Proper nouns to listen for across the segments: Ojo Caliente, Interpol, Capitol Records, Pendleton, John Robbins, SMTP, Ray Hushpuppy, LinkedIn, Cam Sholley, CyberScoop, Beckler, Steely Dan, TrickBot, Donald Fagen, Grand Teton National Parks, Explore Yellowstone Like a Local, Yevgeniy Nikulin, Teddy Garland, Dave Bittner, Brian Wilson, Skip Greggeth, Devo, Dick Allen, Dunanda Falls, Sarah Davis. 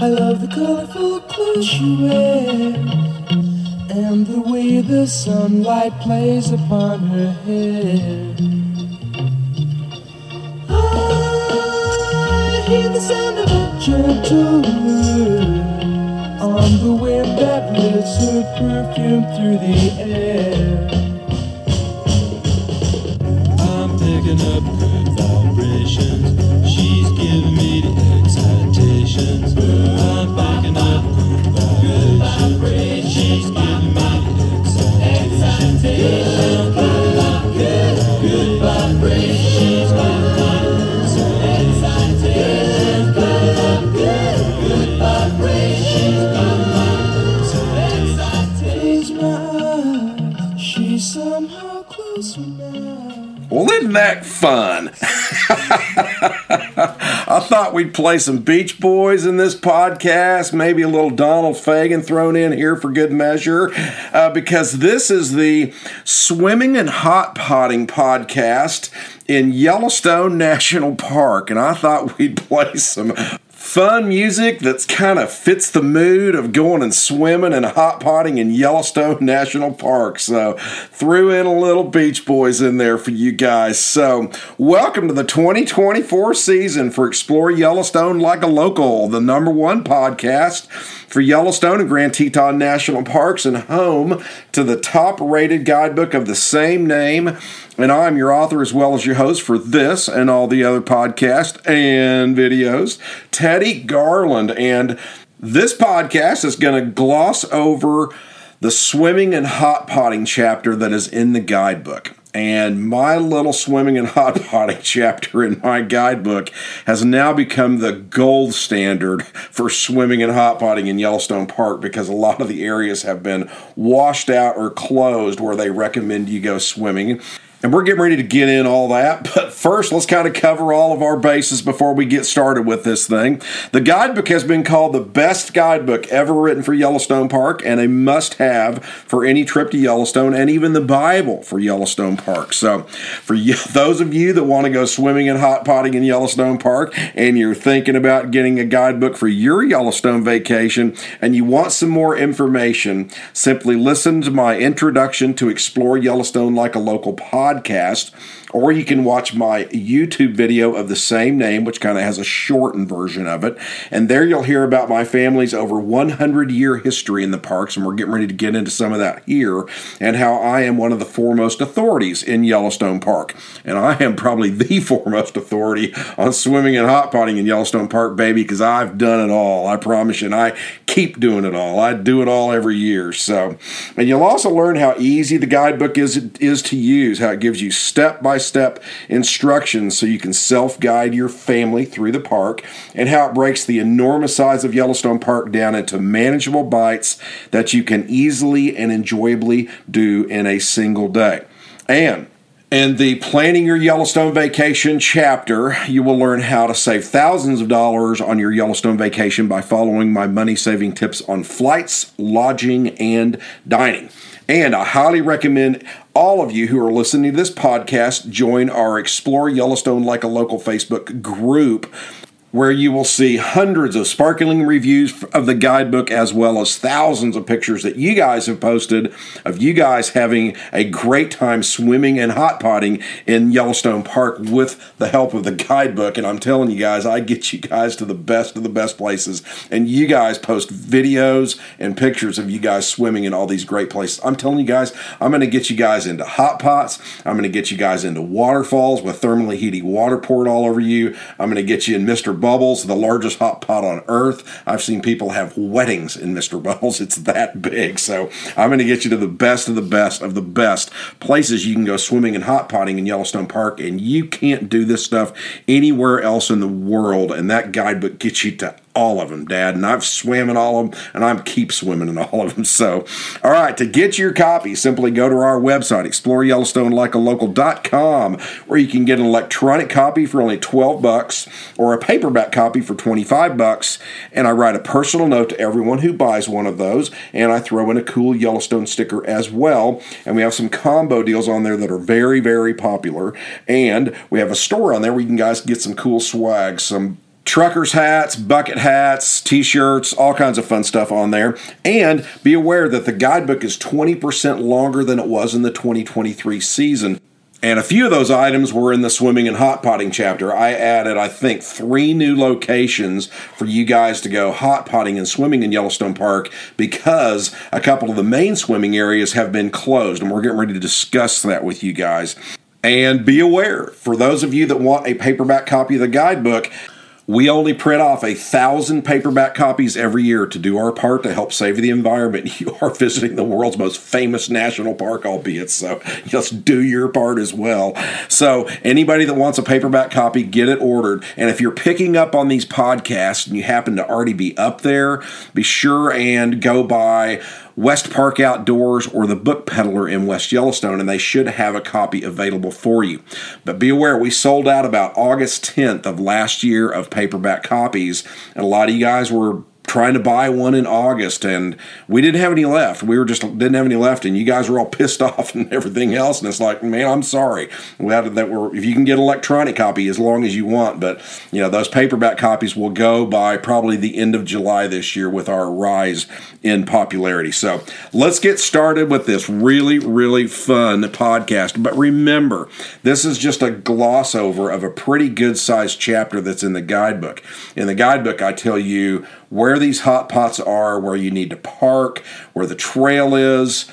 I love the colorful clothes she wears and the way the sunlight plays upon her hair. I hear the sound of a gentle wind on the wind that lifts her perfume through the air. I'm picking up good vibrations. She's giving me the excitations. I'm picking up good vibrations. She's giving me the excitations. I'm picking up good vibrations. She's giving me well, isn't that fun? I thought we'd play some Beach Boys in this podcast, maybe a little Donald Fagen thrown in here for good measure, because this is the Swimming and Hot Potting podcast in Yellowstone National Park, and I thought we'd play some fun music that's kind of fits the mood of going and swimming and hot potting in Yellowstone National Park. So threw in a little Beach Boys in there for you guys. So welcome to the 2024 season for Explore Yellowstone Like a Local, the #1 podcast for Yellowstone and Grand Teton National Parks and home to the top-rated guidebook of the same name. And I'm your author as well as your host for this and all the other podcasts and videos, Teddy Garland. And this podcast is going to gloss over the swimming and hot potting chapter that is in the guidebook. And my little swimming and hot potting chapter in my guidebook has now become the gold standard for swimming and hot potting in Yellowstone Park because a lot of the areas have been washed out or closed where they recommend you go swimming. And we're getting ready to get in all that, but first let's kind of cover all of our bases before we get started with this thing. The guidebook has been called the best guidebook ever written for Yellowstone Park and a must-have for any trip to Yellowstone and even the Bible for Yellowstone Park. So for you, those of you that want to go swimming and hot potting in Yellowstone Park and you're thinking about getting a guidebook for your Yellowstone vacation and you want some more information, simply listen to my introduction to Explore Yellowstone Like a Local podcast, or you can watch my YouTube video of the same name, which kind of has a shortened version of it. And there you'll hear about my family's over 100-year history in the parks, and we're getting ready to get into some of that here, and how I am one of the foremost authorities in Yellowstone Park. And I am probably the foremost authority on swimming and hot potting in Yellowstone Park, baby, because I've done it all. I promise you, and I keep doing it all. I do it all every year. So, and you'll also learn how easy the guidebook is to use, how it gives you step-by-step instructions so you can self-guide your family through the park, and how it breaks the enormous size of Yellowstone Park down into manageable bites that you can easily and enjoyably do in a single day. And the Planning Your Yellowstone Vacation chapter, you will learn how to save thousands of dollars on your Yellowstone vacation by following my money-saving tips on flights, lodging, and dining. And I highly recommend all of you who are listening to this podcast join our Explore Yellowstone Like a Local Facebook group, where you will see hundreds of sparkling reviews of the guidebook as well as thousands of pictures that you guys have posted of you guys having a great time swimming and hot potting in Yellowstone Park with the help of the guidebook. And I'm telling you guys, I get you guys to the best of the best places. And you guys post videos and pictures of you guys swimming in all these great places. I'm telling you guys, I'm going to get you guys into hot pots. I'm going to get you guys into waterfalls with thermally heated water poured all over you. I'm going to get you in Mr. Bubbles, the largest hot pot on earth. I've seen people have weddings in Mr. Bubbles. It's that big. So I'm going to get you to the best of the best of the best places you can go swimming and hot potting in Yellowstone Park, and you can't do this stuff anywhere else in the world, and that guidebook gets you to all of them, Dad, and I've swam in all of them, and I'm keep swimming in all of them. So, all right, to get your copy, simply go to our website, exploreyellowstonelikealocal.com, where you can get an electronic copy for only $12 or a paperback copy for $25, and I write a personal note to everyone who buys one of those, and I throw in a cool Yellowstone sticker as well, and we have some combo deals on there that are very, very popular, and we have a store on there where you can guys get some cool swag, some truckers hats, bucket hats, t-shirts, all kinds of fun stuff on there. And be aware that the guidebook is 20% longer than it was in the 2023 season. And a few of those items were in the swimming and hot potting chapter. I added, I think, 3 new locations for you guys to go hot potting and swimming in Yellowstone Park because a couple of the main swimming areas have been closed, and we're getting ready to discuss that with you guys. And be aware, for those of you that want a paperback copy of the guidebook, we only print off 1,000 paperback copies every year to do our part to help save the environment. You are visiting the world's most famous national park, albeit, so just do your part as well. So anybody that wants a paperback copy, get it ordered. And if you're picking up on these podcasts and you happen to already be up there, be sure and go by West Park Outdoors or the Book Peddler in West Yellowstone, and they should have a copy available for you. But be aware, we sold out about August 10th of last year of paperback copies, and a lot of you guys were trying to buy one in August, and we didn't have any left. We were just didn't have any left, and you guys were all pissed off and everything else, and it's like, man, I'm sorry. If you can get electronic copy as long as you want, but you know those paperback copies will go by probably the end of July this year with our rise in popularity. So let's get started with this really, really fun podcast. But remember, this is just a gloss over of a pretty good-sized chapter that's in the guidebook. In the guidebook, I tell you where these hot pots are, where you need to park, where the trail is,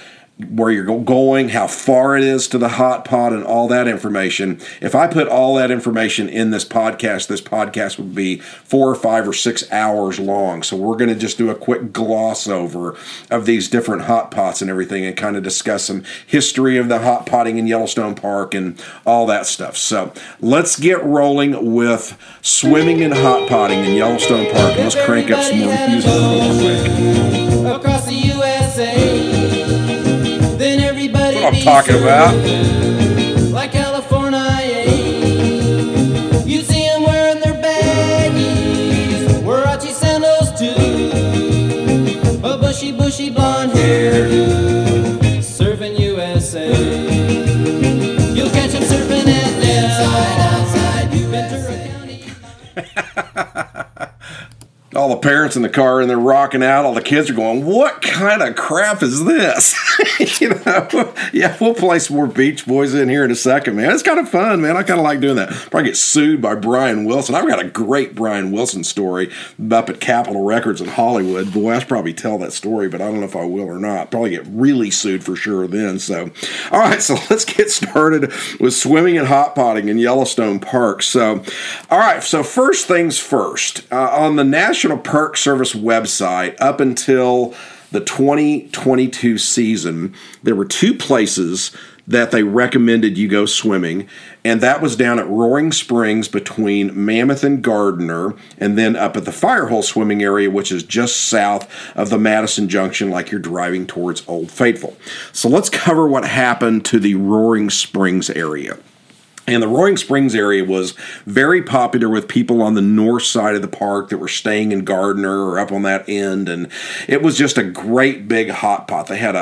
where you're going, how far it is to the hot pot, and all that information. If I put all that information in this podcast would be 4 or 5 or 6 hours long. So we're going to just do a quick gloss over of these different hot pots and everything and kind of discuss some history of the hot potting in Yellowstone Park and all that stuff. So let's get rolling with swimming and hot potting in Yellowstone Park. Let's crank up some more music real quick. Across the USA. I'm talking about. Like California, you see them wearing their baggies, Warachi sandals too, a bushy blonde hair, surfing USA. You'll catch them surfing at outside USA. All the parents in the car and they're rocking out. All the kids are going, what kind of crap is this? You know, yeah, we'll play some more Beach Boys in here in a second, man. It's kind of fun, man. I kind of like doing that. Probably get sued by Brian Wilson. I've got a great Brian Wilson story up at Capitol Records in Hollywood. Boy, I should probably tell that story, but I don't know if I will or not. Probably get really sued for sure then. So, all right, so let's get started with swimming and hot potting in Yellowstone Park. So, all right, so first things first, on the National Park Service website, up until the 2022 season, there were 2 places that they recommended you go swimming, and that was down at Roaring Springs between Mammoth and Gardner, and then up at the Firehole swimming area, which is just south of the Madison Junction, like you're driving towards Old Faithful. So let's cover what happened to the Roaring Springs area. And the Roaring Springs area was very popular with people on the north side of the park that were staying in Gardner or up on that end. And it was just a great big hot pot. They had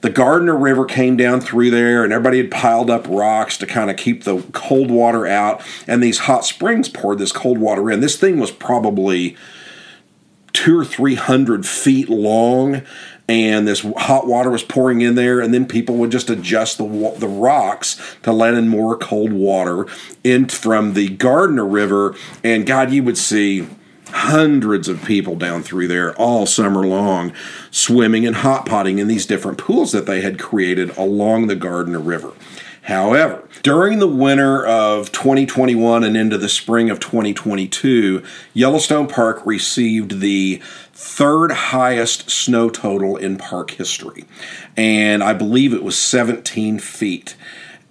the Gardner River came down through there, and everybody had piled up rocks to kind of keep the cold water out. And these hot springs poured this cold water in. This thing was probably 200 or 300 feet long. And this hot water was pouring in there, and then people would just adjust the rocks to let in more cold water in from the Gardner River. And, God, you would see hundreds of people down through there all summer long swimming and hot potting in these different pools that they had created along the Gardner River. However, during the winter of 2021 and into the spring of 2022, Yellowstone Park received the 3rd highest snow total in park history. And I believe it was 17 feet.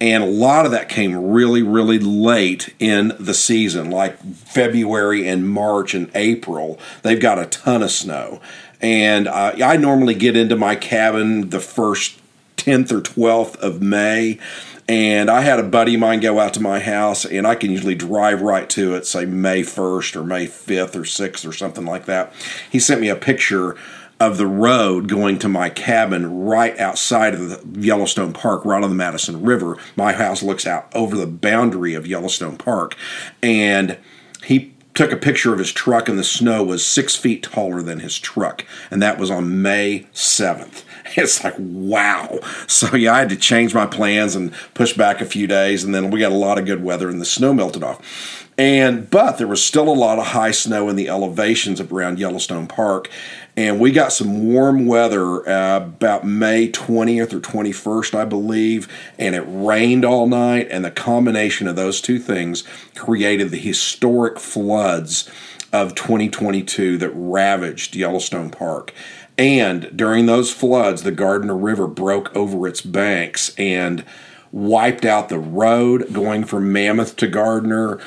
And a lot of that came really, really late in the season, like February and March and April. They've got a ton of snow. And I normally get into my cabin the first 10th or 12th of May. And I had a buddy of mine go out to my house, and I can usually drive right to it, say May 1st or May 5th or 6th or something like that. He sent me a picture of the road going to my cabin right outside of the Yellowstone Park, right on the Madison River. My house looks out over the boundary of Yellowstone Park. And he took a picture of his truck, and the snow was 6 feet taller than his truck, and that was on May 7th. It's like, wow. So, yeah, I had to change my plans and push back a few days, and then we got a lot of good weather, and the snow melted off. But there was still a lot of high snow in the elevations around Yellowstone Park, and we got some warm weather about May 20th or 21st, I believe, and it rained all night, and the combination of those two things created the historic floods of 2022 that ravaged Yellowstone Park. And during those floods, the Gardner River broke over its banks and wiped out the road going from Mammoth to Gardner,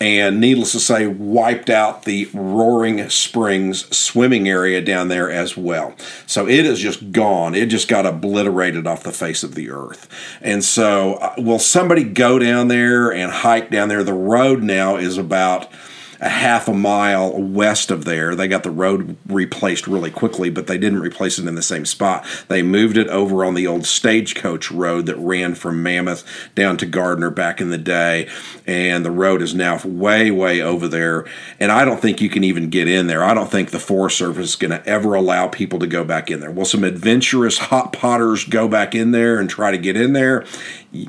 and needless to say, wiped out the Roaring Springs swimming area down there as well. So it is just gone. It just got obliterated off the face of the earth. And so will somebody go down there and hike down there? The road now is about a half a mile west of there. They got the road replaced really quickly, but they didn't replace it in the same spot. They moved it over on the old stagecoach road that ran from Mammoth down to Gardner back in the day, and the road is now way, way over there, and I don't think you can even get in there. I don't think the Forest Service is going to ever allow people to go back in there. Will some adventurous hot potters go back in there and try to get in there?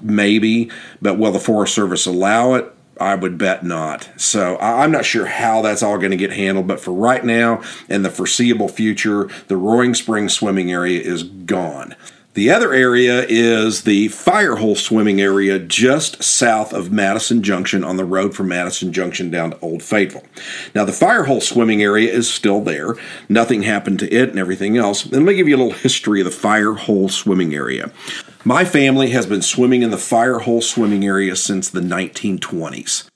Maybe, but will the Forest Service allow it? I would bet not. So I'm not sure how that's all going to get handled, but for right now and the foreseeable future, the Roaring Springs swimming area is gone. The other area is the Firehole swimming area just south of Madison Junction on the road from Madison Junction down to Old Faithful. Now, the Firehole swimming area is still there. Nothing happened to it and everything else. And let me give you a little history of the Firehole swimming area. My family has been swimming in the Firehole swimming area since the 1920s.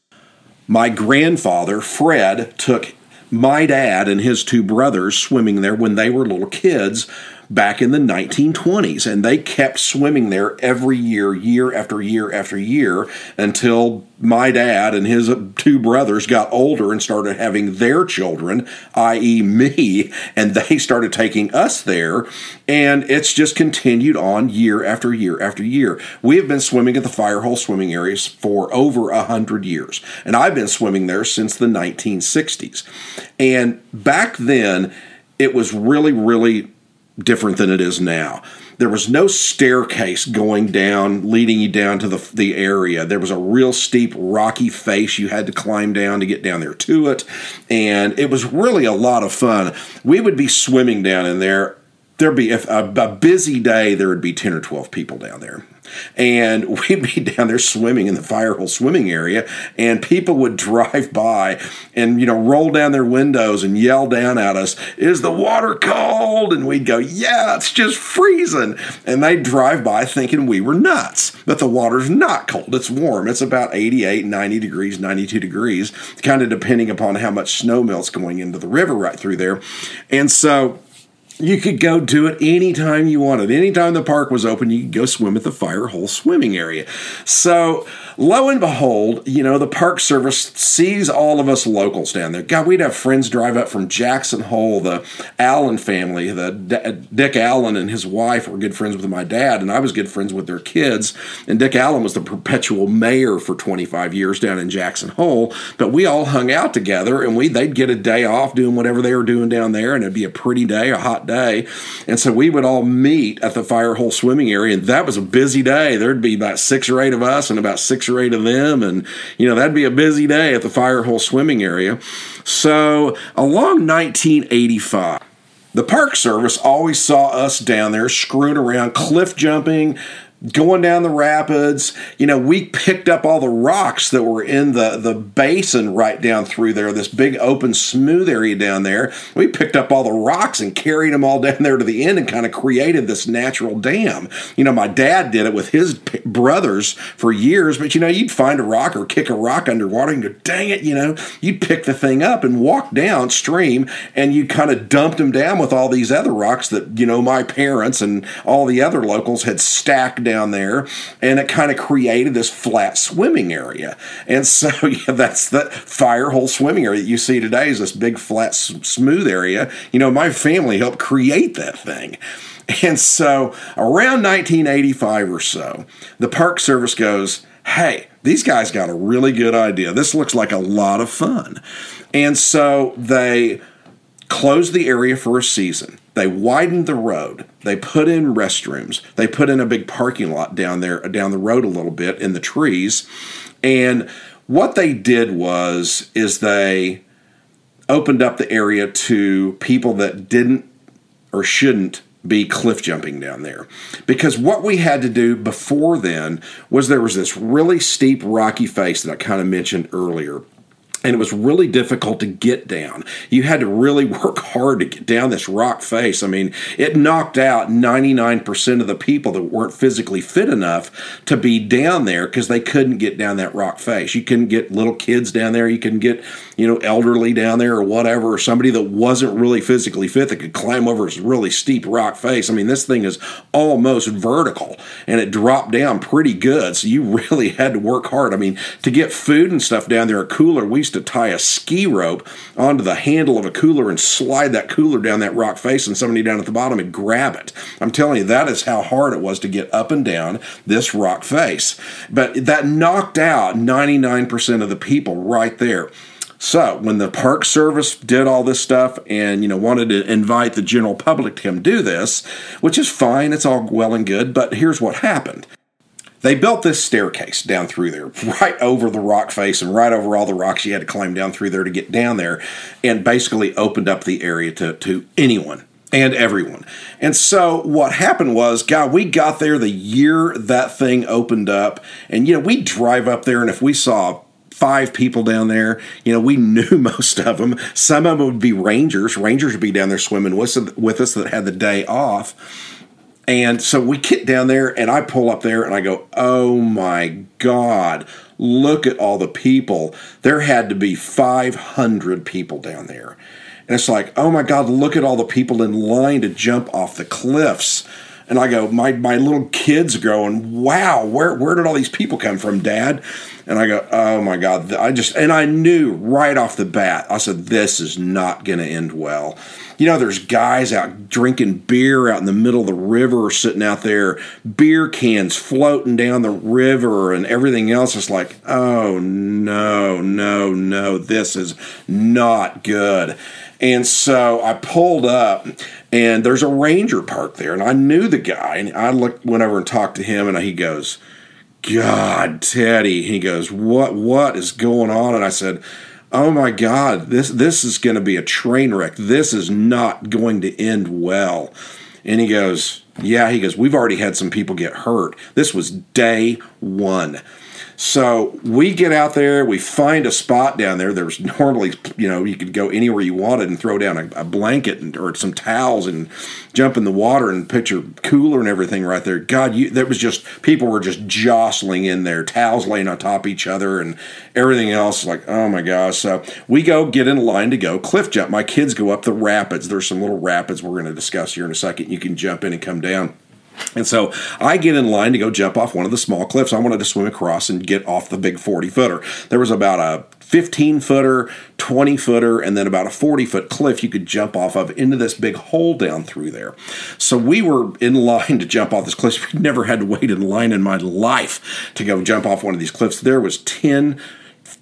My grandfather, Fred, took my dad and his two brothers swimming there when they were little kids back in the 1920s, and they kept swimming there every year, year after year after year, until my dad and his two brothers got older and started having their children, i.e. me, and they started taking us there, and it's just continued on year after year after year. We have been swimming at the Firehole swimming areas for over 100 years, and I've been swimming there since the 1960s. And back then, it was really, really different than it is now. There was no staircase going down, leading you down to the area. There was a real steep, rocky face you had to climb down to get down there to it, and it was really a lot of fun. We would be swimming down in there. There'd be, if a busy day, there would be 10 or 12 people down there. And we'd be down there swimming in the Firehole swimming area, and people would drive by and, roll down their windows and yell down at us, "Is the water cold?" And we'd go, "Yeah, it's just freezing." And they'd drive by thinking we were nuts, but the water's not cold. It's warm. It's about 88, 90 degrees, 92 degrees, kind of depending upon how much snow melt's going into the river right through there. And so you could go do it anytime you wanted. Anytime the park was open, you could go swim at the Firehole swimming area. So lo and behold, the Park Service sees all of us locals down there. God, we'd have friends drive up from Jackson Hole. The Allen family, the Dick Allen and his wife were good friends with my dad, and I was good friends with their kids. And Dick Allen was the perpetual mayor for 25 years down in Jackson Hole. But we all hung out together, and they'd get a day off doing whatever they were doing down there, and it'd be a pretty day, a hot day. And so we would all meet at the Firehole swimming area, and that was a busy day. There'd be about 6 or 8 of us and about 6 or 8 of them, and that'd be a busy day at the Firehole swimming area. So along 1985, the Park Service always saw us down there screwing around, cliff jumping, going down the rapids. We picked up all the rocks that were in the basin right down through there, this big open smooth area down there. We picked up all the rocks and carried them all down there to the end and kind of created this natural dam. My dad did it with his brothers for years, but you'd find a rock or kick a rock underwater and go, dang it, you'd pick the thing up and walk downstream, and you kind of dumped them down with all these other rocks that, my parents and all the other locals had stacked down there, and it kind of created this flat swimming area. And so that's the Firehole swimming area that you see today, is this big flat smooth area. My family helped create that thing. And so around 1985 or so, the Park Service goes, hey, these guys got a really good idea. This looks like a lot of fun. And so they closed the area for a season. They widened the road. They put in restrooms. They put in a big parking lot down there, down the road a little bit in the trees. And what they did was, is they opened up the area to people that didn't or shouldn't be cliff jumping down there. Because what we had to do before then was there was this really steep rocky face that I kind of mentioned earlier. And it was really difficult to get down. You had to really work hard to get down this rock face. I mean, it knocked out 99% of the people that weren't physically fit enough to be down there because they couldn't get down that rock face. You couldn't get little kids down there. You couldn't get, you know, elderly down there or whatever, or somebody that wasn't really physically fit that could climb over this really steep rock face. I mean, this thing is almost vertical, and it dropped down pretty good, so you really had to work hard. I mean, to get food and stuff down there, a cooler, we to tie a ski rope onto the handle of a cooler and slide that cooler down that rock face, and somebody down at the bottom would grab it. I'm telling you, that is how hard it was to get up and down this rock face. But that knocked out 99% of the people right there. So when the Park Service did all this stuff and, you know, wanted to invite the general public to come do this, which is fine, it's all well and good, but here's what happened. They built this staircase down through there, right over the rock face and right over all the rocks you had to climb down through there to get down there, and basically opened up the area to anyone and everyone. And so what happened was, God, we got there the year that thing opened up, and, you know, we drive up there, and if we saw 5 people down there, you know, we knew most of them. Some of them would be rangers. Rangers would be down there swimming with us that had the day off. And so we get down there, and I pull up there, and I go, oh, my God, look at all the people. There had to be 500 people down there. And it's like, oh, my God, look at all the people in line to jump off the cliffs. And I go, my little kids going, wow, where did all these people come from, Dad? And I go, oh, my God. And I knew right off the bat, I said, this is not going to end well. You know, there's guys out drinking beer out in the middle of the river, sitting out there, beer cans floating down the river and everything else. It's like, oh, no, this is not good. And so I pulled up, and there's a ranger parked there, and I knew the guy, and I went over and talked to him, and he goes, God, Teddy. He goes, what is going on? And I said, oh, my God, this is going to be a train wreck. This is not going to end well. And he goes, yeah, he goes, we've already had some people get hurt. This was day one. So we get out there, we find a spot down there. There's normally, you know, you could go anywhere you wanted and throw down a blanket or some towels and jump in the water and put your cooler and everything right there. God, that was just, people were just jostling in there, towels laying on top of each other and everything else. Like, oh my gosh. So we go get in line to go cliff jump. My kids go up the rapids. There's some little rapids we're going to discuss here in a second. You can jump in and come down. And so I get in line to go jump off one of the small cliffs. I wanted to swim across and get off the big 40-footer. There was about a 15-footer, 20-footer, and then about a 40-foot cliff you could jump off of into this big hole down through there. So we were in line to jump off this cliff. We never had to wait in line in my life to go jump off one of these cliffs. There was 10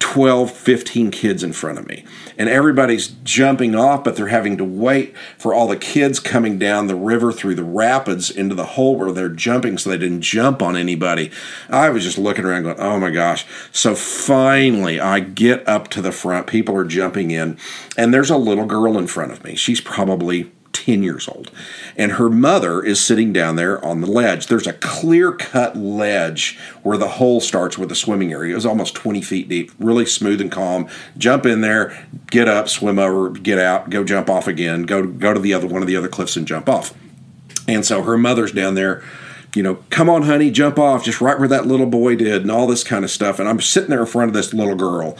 12, 15 kids in front of me. And everybody's jumping off, but they're having to wait for all the kids coming down the river through the rapids into the hole where they're jumping so they didn't jump on anybody. I was just looking around going, oh my gosh. So finally, I get up to the front. People are jumping in. And there's a little girl in front of me. She's probably 10 years old. And her mother is sitting down there on the ledge. There's a clear-cut ledge where the hole starts with the swimming area. It was almost 20 feet deep, really smooth and calm. Jump in there, get up, swim over, get out, go jump off again, go to the other one of the other cliffs and jump off. And so her mother's down there, you know, come on, honey, jump off, just right where that little boy did and all this kind of stuff. And I'm sitting there in front of this little girl.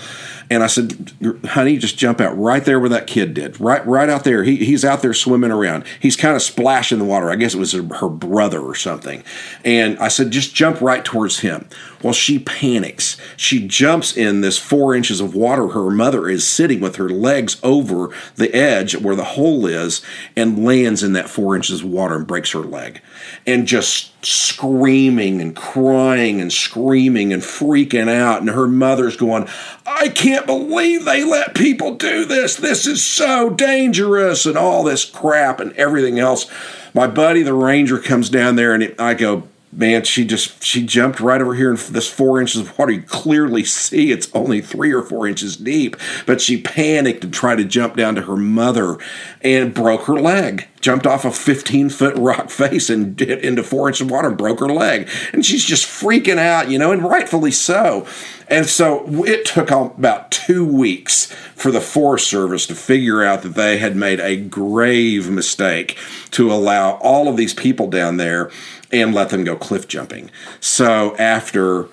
And I said, honey, just jump out right there where that kid did, right out there. He's out there swimming around. He's kind of splashing in the water. I guess it was her brother or something. And I said, just jump right towards him. Well, she panics. She jumps in this 4 inches of water. Her mother is sitting with her legs over the edge where the hole is and lands in that 4 inches of water and breaks her leg and just screaming and crying and screaming and freaking out. And her mother's going, I can't believe they let people do this. This is so dangerous and all this crap and everything else. My buddy, the ranger, comes down there and I go, man, she jumped right over here in this 4 inches of water. You clearly see it's only 3 or 4 inches deep. But she panicked and tried to jump down to her mother and broke her leg. Jumped off a 15-foot rock face and dipped into 4 inches of water and broke her leg. And she's just freaking out, you know, and rightfully so. And so it took about 2 weeks for the Forest Service to figure out that they had made a grave mistake to allow all of these people down there and let them go cliff jumping. So after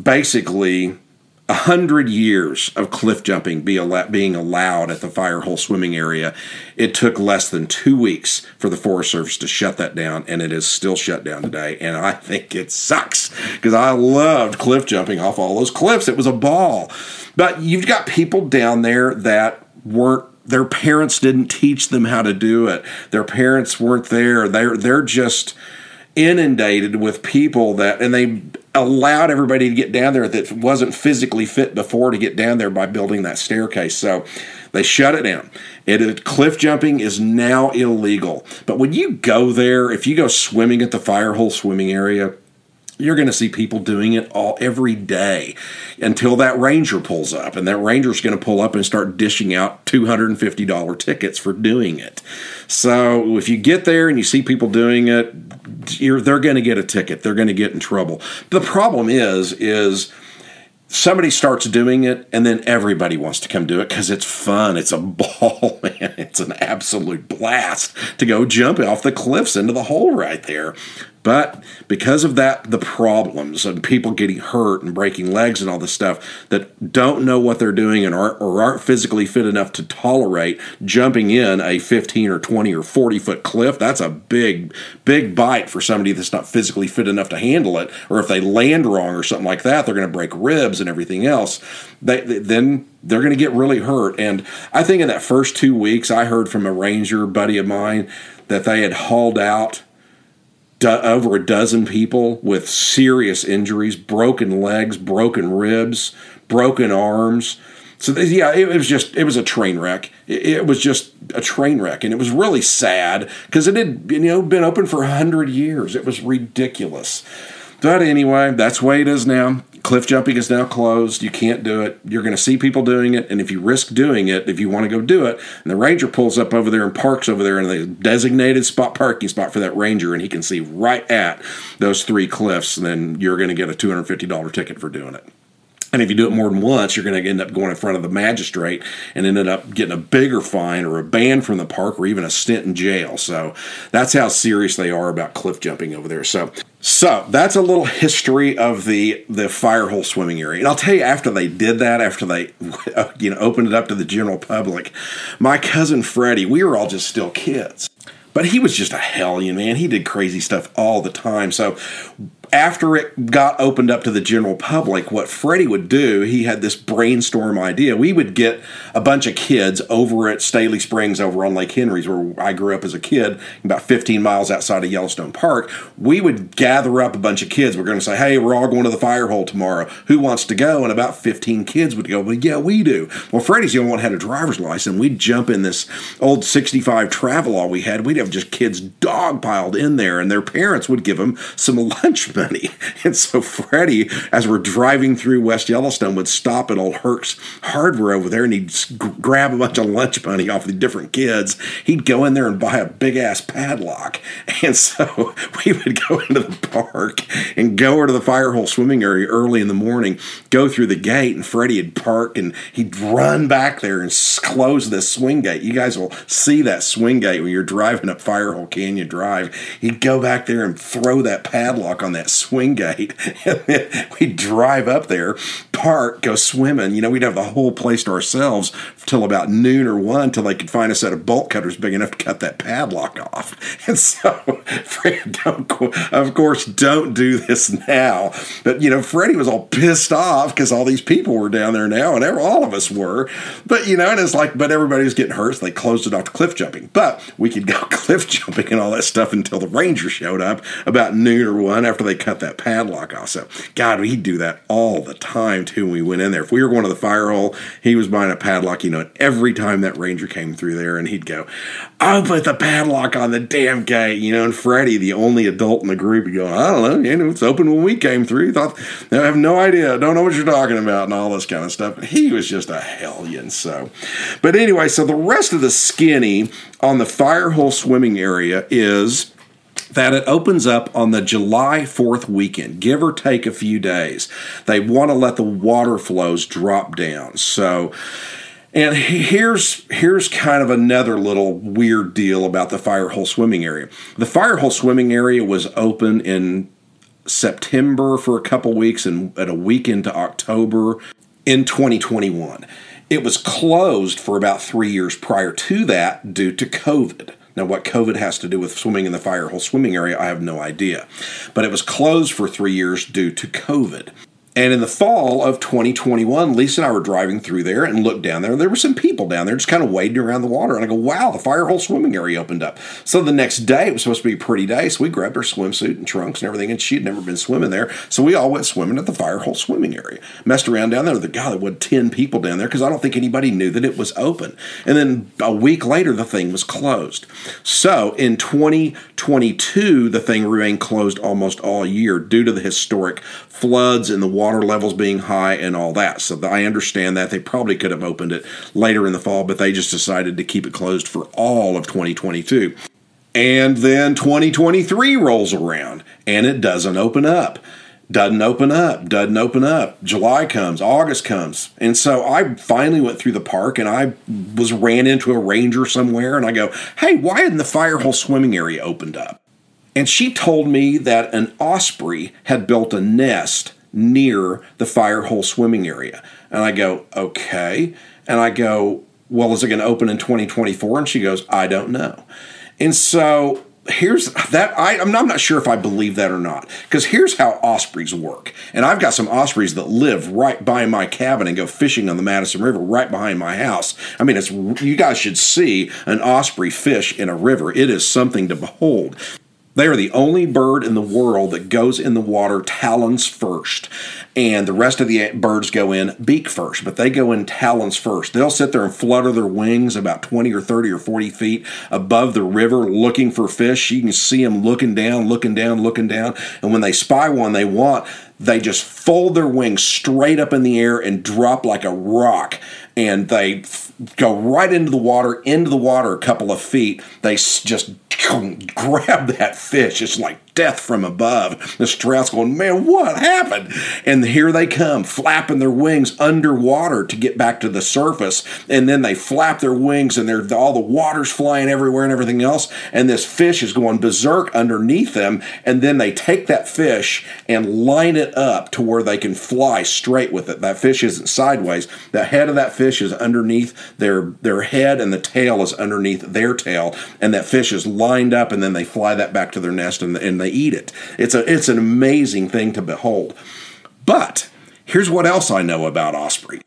basically 100 years of cliff jumping being allowed at the Firehole swimming area, it took less than 2 weeks for the Forest Service to shut that down, and it is still shut down today. And I think it sucks because I loved cliff jumping off all those cliffs. It was a ball. But you've got people down there that weren't, their parents didn't teach them how to do it. Their parents weren't there. They're just inundated with people that, and they allowed everybody to get down there that wasn't physically fit before to get down there by building that staircase. So they shut it down. Cliff jumping is now illegal. But when you go there, if you go swimming at the Firehole swimming area, you're going to see people doing it every day until that ranger pulls up. And that ranger's going to pull up and start dishing out $250 tickets for doing it. So if you get there and you see people doing it, they're going to get a ticket. They're going to get in trouble. The problem is somebody starts doing it, and then everybody wants to come do it because it's fun. It's a ball, man. It's an absolute blast to go jump off the cliffs into the hole right there. But because of that, the problems and people getting hurt and breaking legs and all this stuff that don't know what they're doing and aren't physically fit enough to tolerate jumping in a 15 or 20 or 40-foot cliff, that's a big, big bite for somebody that's not physically fit enough to handle it. Or if they land wrong or something like that, they're going to break ribs and everything else. Then they're going to get really hurt. And I think in that first 2 weeks, I heard from a ranger buddy of mine that they had hauled out over a dozen people with serious injuries, broken legs, broken ribs, broken arms. So, yeah, it was a train wreck. It was just a train wreck. And it was really sad because it had, you know, been open for 100 years. It was ridiculous. But anyway, that's the way it is now. Cliff jumping is now closed. You can't do it. You're going to see people doing it. And if you risk doing it, if you want to go do it, and the ranger pulls up over there and parks over there in the designated spot parking spot for that ranger, and he can see right at those three cliffs, then you're going to get a $250 ticket for doing it. And if you do it more than once, you're going to end up going in front of the magistrate and ended up getting a bigger fine or a ban from the park or even a stint in jail. So that's how serious they are about cliff jumping over there. So that's a little history of the Firehole swimming area. And I'll tell you, after they did that, after they opened it up to the general public, my cousin Freddie, we were all just still kids. But he was just a hellion, man. He did crazy stuff all the time. So after it got opened up to the general public, what Freddie would do, he had this brainstorm idea. We would get a bunch of kids over at Staley Springs over on Lake Henry's, where I grew up as a kid, about 15 miles outside of Yellowstone Park. We would gather up a bunch of kids. We're going to say, hey, we're all going to the Firehole tomorrow. Who wants to go? And about 15 kids would go, well, yeah, we do. Well, Freddie's the only one who had a driver's license. We'd jump in this old 65 Travelall we had. We'd have just kids dogpiled in there, and their parents would give them some lunch money. And so Freddie, as we're driving through West Yellowstone, would stop at old Herc's Hardware over there, and he'd grab a bunch of lunch money off the different kids. He'd go in there and buy a big-ass padlock. And so we would go into the park and go over to the Firehole swimming area early in the morning, go through the gate, and Freddie would park, and he'd run back there and close the swing gate. You guys will see that swing gate when you're driving up Firehole Canyon Drive. He'd go back there and throw that padlock on that that swing gate. And then we drive up there, park, go swimming. You know, we'd have the whole place to ourselves till about noon or one, till they could find a set of bolt cutters big enough to cut that padlock off. And so, Fred, don't do this now. But, you know, Freddie was all pissed off because all these people were down there now, and all of us were. But, you know, and it's like, but everybody was getting hurt, so they closed it off to cliff jumping. But we could go cliff jumping and all that stuff until the Ranger showed up about noon or one after they cut that padlock off. So, God, he'd do that all the time, too, when we went in there. If we were going to the fire hole, he was buying a padlock, you know, and every time that Ranger came through there, and he'd go, I'll put the padlock on the damn gate, you know, and Freddie, the only adult in the group, would go, I don't know, you know, it's open when we came through. Thought, I have no idea, don't know what you're talking about, and all this kind of stuff. And he was just a hellion, so. But anyway, so the rest of the skinny on the fire hole swimming area is that it opens up on the July 4th weekend, give or take a few days. They want to let the water flows drop down. So, and here's kind of another little weird deal about the fire hole swimming area. The fire hole swimming area was open in September for a couple weeks and at a week into October in 2021. It was closed for about 3 years prior to that due to COVID. Now, what COVID has to do with swimming in the fire hole swimming area, I have no idea. But it was closed for 3 years due to COVID. And in the fall of 2021, Lisa and I were driving through there and looked down there. And there were some people down there just kind of wading around the water. And I go, wow, the fire hole swimming area opened up. So the next day, it was supposed to be a pretty day. So we grabbed her swimsuit and trunks and everything. And she had never been swimming there. So we all went swimming at the fire hole swimming area. Messed around down there. The guy that would 10 people down there because I don't think anybody knew that it was open. And then a week later, the thing was closed. So in 2022, the thing remained closed almost all year due to the historic floods and the water levels being high and all that. So I understand that they probably could have opened it later in the fall, but they just decided to keep it closed for all of 2022. And then 2023 rolls around and it doesn't open up. Doesn't open up. July comes, August comes. And so I finally went through the park and I ran into a ranger somewhere and I go, hey, why hadn't the fire hole swimming area opened up? And she told me that an osprey had built a nest near the fire hole swimming area. And I go, okay. And I go, well, is it going to open in 2024? And she goes, I don't know. And so here's that. I'm not sure if I believe that or not, because here's how ospreys work. And I've got some ospreys that live right by my cabin and go fishing on the Madison River right behind my house. I mean, it's, you guys should see an osprey fish in a river. It is something to behold. They are the only bird in the world that goes in the water talons first, and the rest of the birds go in beak first, but they go in talons first. They'll sit there and flutter their wings about 20 or 30 or 40 feet above the river looking for fish. You can see them looking down, and when they spy one they want, they just fold their wings straight up in the air and drop like a rock. And they go right into the water a couple of feet. They just grab that fish. It's like death from above. The trout's going, man, what happened? And here they come, flapping their wings underwater to get back to the surface. And then they flap their wings, and all the water's flying everywhere and everything else. And this fish is going berserk underneath them. And then they take that fish and line it up to where they can fly straight with it. That fish isn't sideways. The head of that fish is underneath their head, and the tail is underneath their tail. And that fish is lined up, and then they fly that back to their nest, and they eat it. It's an amazing thing to behold. But here's what else I know about osprey.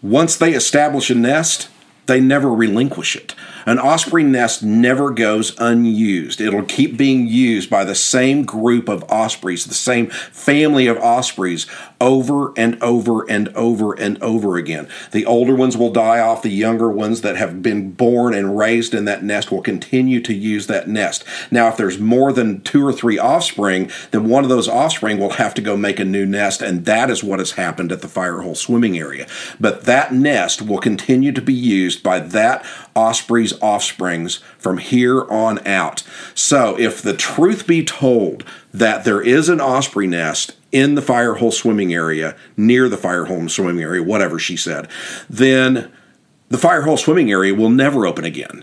Once they establish a nest, they never relinquish it. An osprey nest never goes unused. It'll keep being used by the same group of ospreys, the same family of ospreys, over and over and over and over again. The older ones will die off. The younger ones that have been born and raised in that nest will continue to use that nest. Now, if there's more than 2 or 3 offspring, then one of those offspring will have to go make a new nest, and that is what has happened at the fire hole swimming area. But that nest will continue to be used by that osprey's offsprings from here on out. So if the truth be told that there is an osprey nest in the fire hole swimming area, near the fire hole swimming area, whatever she said, then the fire hole swimming area will never open again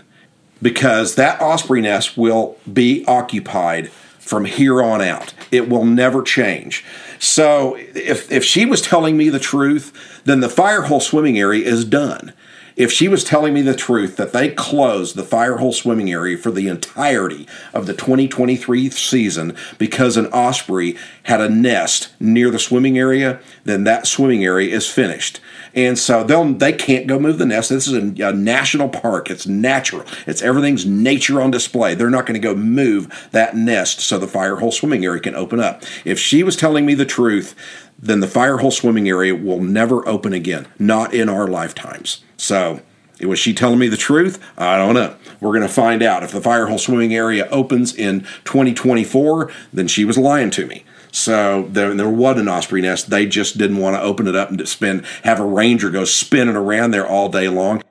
because that osprey nest will be occupied from here on out. It will never change. So if she was telling me the truth, then the firehole swimming area is done. If she was telling me the truth that they closed the firehole swimming area for the entirety of the 2023 season because an osprey had a nest near the swimming area, then that swimming area is finished. And so they can't go move the nest. This is a national park. It's natural. It's everything's nature on display. They're not going to go move that nest so the firehole swimming area can open up. If she was telling me the truth, then the firehole swimming area will never open again. Not in our lifetimes. So, was she telling me the truth? I don't know. We're going to find out. If the firehole swimming area opens in 2024, then she was lying to me. So, there was an osprey nest. They just didn't want to open it up and have a ranger go spinning around there all day long,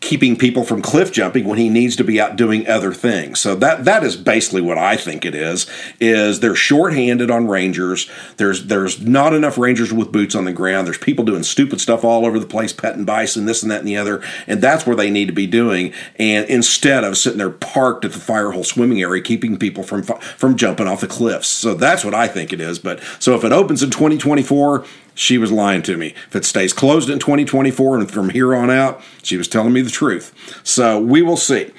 keeping people from cliff jumping when he needs to be out doing other things. So that is basically what I think it is they're shorthanded on rangers. There's not enough rangers with boots on the ground. There's people doing stupid stuff all over the place, petting bison, this and that and the other, and that's where they need to be doing. And instead of sitting there parked at the firehole swimming area, keeping people from jumping off the cliffs. So that's what I think it is. But so if it opens in 2024, she was lying to me. If it stays closed in 2024 and from here on out, she was telling me the truth. So we will see.